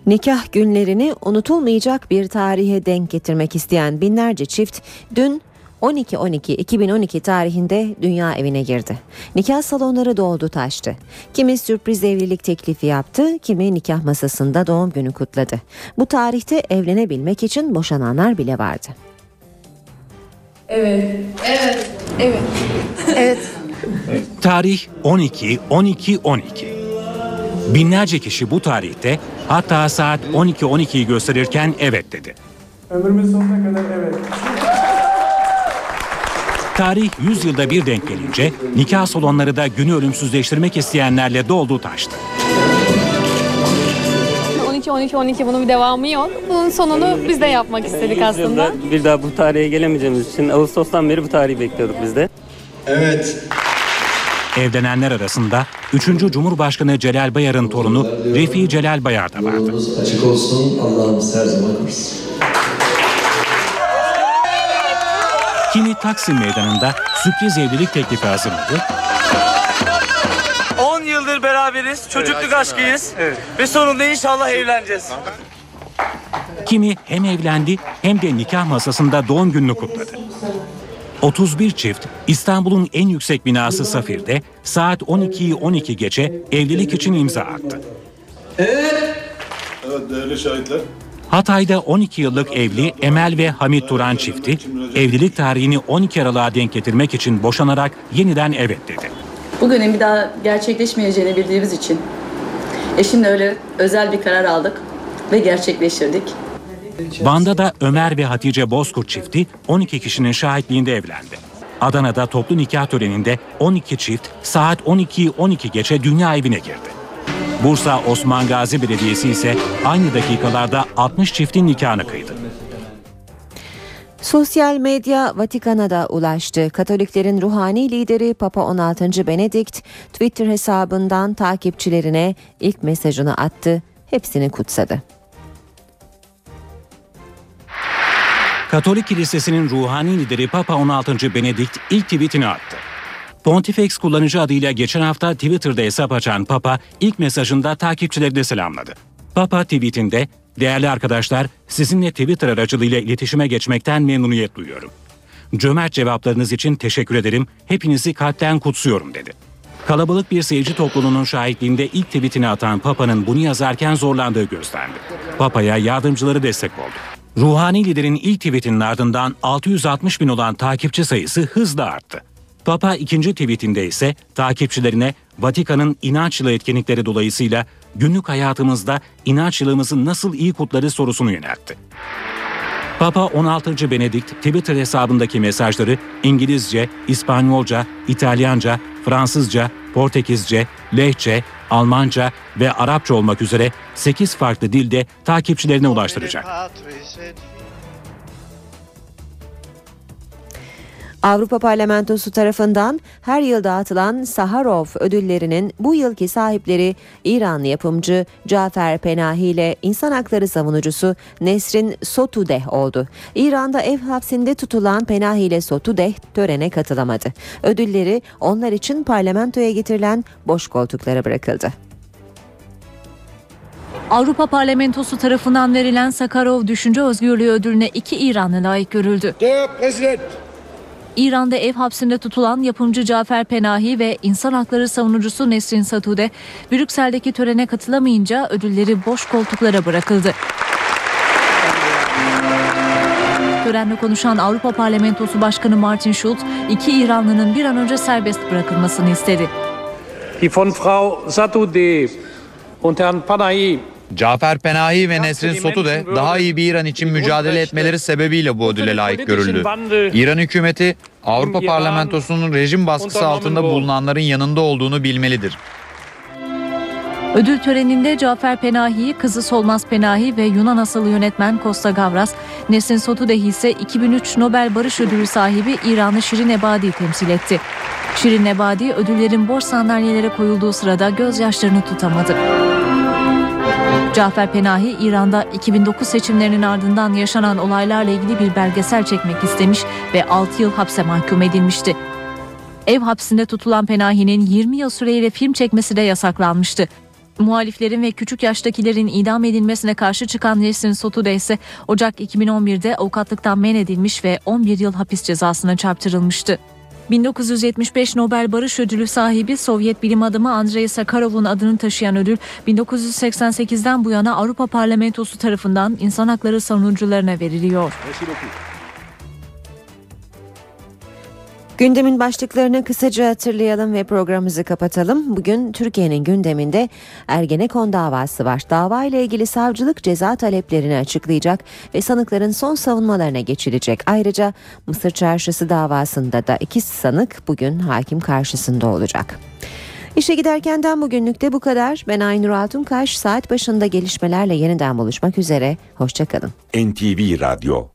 Nikah günlerini unutulmayacak bir tarihe denk getirmek isteyen binlerce çift dün 12-12-2012 tarihinde dünya evine girdi. Nikah salonları doldu taştı. Kimi sürpriz evlilik teklifi yaptı, kimi nikah masasında doğum günü kutladı. Bu tarihte evlenebilmek için boşananlar bile vardı. Evet. Evet. Evet. Evet. Tarih 12-12-12. Binlerce kişi bu tarihte hatta saat 12-12'yi gösterirken evet dedi. Ömrümün sonuna kadar evet. Tarih 100 yılda bir denk gelince nikah salonları da günü ölümsüzleştirmek isteyenlerle doldu taştı. 12-12-12 bunun bir devamı yok. Bunun sonunu biz de yapmak istedik aslında. Bir daha bu tarihe gelemeyeceğimiz için Ağustos'tan beri bu tarihi bekliyorduk biz de. Evet. Evlenenler arasında 3. Cumhurbaşkanı Celal Bayar'ın torunu Refi Celal Bayar da vardı. Yolunuz açık olsun, Allah'ımız her zaman korusun. Kimi Taksim Meydanı'nda sürpriz evlilik teklifi hazırladı. 10 yıldır beraberiz, çocukluk aşkıyız ve sonunda inşallah evleneceğiz. Kimi hem evlendi hem de nikah masasında doğum gününü kutladı. 31 çift İstanbul'un en yüksek binası Safir'de saat 12:12 geçe evlilik için imza attı. Evet. Evet değerli şahitler. Hatay'da 12 yıllık evli Emel ve Hamit Turan çifti evlilik tarihini 12 Aralık'a denk getirmek için boşanarak yeniden evet dedi. Bugünün bir daha gerçekleşmeyeceğini bildiğimiz için eşimle öyle özel bir karar aldık ve gerçekleştirdik. Van'da da Ömer ve Hatice Bozkurt çifti 12 kişinin şahitliğinde evlendi. Adana'da toplu nikah töreninde 12 çift saat 12:12 geçe dünya evine girdi. Bursa Osman Gazi Belediyesi ise aynı dakikalarda 60 çiftin nikahını kıydı. Sosyal medya Vatikan'a da ulaştı. Katoliklerin ruhani lideri Papa 16. Benedikt Twitter hesabından takipçilerine ilk mesajını attı. Hepsini kutsadı. Katolik Kilisesi'nin ruhani lideri Papa 16. Benedikt ilk tweetini attı. Pontifex kullanıcı adıyla geçen hafta Twitter'da hesap açan Papa ilk mesajında takipçilerini selamladı. Papa tweetinde, "Değerli arkadaşlar, sizinle Twitter aracılığıyla iletişime geçmekten memnuniyet duyuyorum. Cömert cevaplarınız için teşekkür ederim, hepinizi kalpten kutsuyorum." dedi. Kalabalık bir seyirci topluluğunun şahitliğinde ilk tweetini atan Papa'nın bunu yazarken zorlandığı gözlendi. Papa'ya yardımcıları destek oldu. Ruhani liderin ilk tweetinin ardından 660 bin olan takipçi sayısı hızla arttı. Papa ikinci tweetinde ise takipçilerine Vatikan'ın inanç yılı etkinlikleri dolayısıyla günlük hayatımızda inanç yılımızı nasıl iyi kutları sorusunu yöneltti. Papa 16. Benedikt Twitter hesabındaki mesajları İngilizce, İspanyolca, İtalyanca, Fransızca, Portekizce, Lehçe, Almanca ve Arapça olmak üzere 8 farklı dilde takipçilerine ulaştıracak. Avrupa Parlamentosu tarafından her yıl dağıtılan Saharov ödüllerinin bu yılki sahipleri İranlı yapımcı Cafer Penahi ile insan hakları savunucusu Nesrin Sotudeh oldu. İran'da ev hapsinde tutulan Penahi ile Sotudeh törene katılamadı. Ödülleri onlar için parlamentoya getirilen boş koltuklara bırakıldı. Avrupa Parlamentosu tarafından verilen Sakharov Düşünce Özgürlüğü Ödülü'ne iki İranlı layık görüldü. İran'da ev hapsinde tutulan yapımcı Cafer Penahi ve insan hakları savunucusu Nesrin Satudeh, Brüksel'deki törene katılamayınca ödülleri boş koltuklara bırakıldı. Törenle konuşan Avrupa Parlamentosu Başkanı Martin Schulz, iki İranlının bir an önce serbest bırakılmasını istedi. Cafer Penahi ve Nesrin Sotude daha iyi bir İran için mücadele etmeleri sebebiyle bu ödüle layık görüldü. İran hükümeti Avrupa Parlamentosu'nun rejim baskısı altında bulunanların yanında olduğunu bilmelidir. Ödül töreninde Cafer Penahi'yi kızı Solmaz Penahi ve Yunan asıllı yönetmen Costa Gavras, Nesrin Sotudehi ise 2003 Nobel Barış Ödülü sahibi İranlı Şirin Ebadi temsil etti. Şirin Ebadi ödüllerin boş sandalyelere koyulduğu sırada gözyaşlarını tutamadı. Cafer Penahi İran'da 2009 seçimlerinin ardından yaşanan olaylarla ilgili bir belgesel çekmek istemiş ve 6 yıl hapse mahkum edilmişti. Ev hapsinde tutulan Penahi'nin 20 yıl süreyle film çekmesi de yasaklanmıştı. Muhaliflerin ve küçük yaştakilerin idam edilmesine karşı çıkan Nesrin Sotude ise Ocak 2011'de avukatlıktan men edilmiş ve 11 yıl hapis cezasına çarptırılmıştı. 1975 Nobel Barış Ödülü sahibi Sovyet bilim adamı Andrei Sakharov'un adını taşıyan ödül 1988'den bu yana Avrupa Parlamentosu tarafından insan hakları savunucularına veriliyor. Gündemin başlıklarını kısaca hatırlayalım ve programımızı kapatalım. Bugün Türkiye'nin gündeminde Ergenekon davası var. Dava ile ilgili savcılık ceza taleplerini açıklayacak ve sanıkların son savunmalarına geçilecek. Ayrıca Mısır Çarşısı davasında da iki sanık bugün hakim karşısında olacak. İşe giderkenden bugünlük de bu kadar. Ben Aynur Hatunkaş. Saat başında gelişmelerle yeniden buluşmak üzere. Hoşça kalın. NTV Radyo.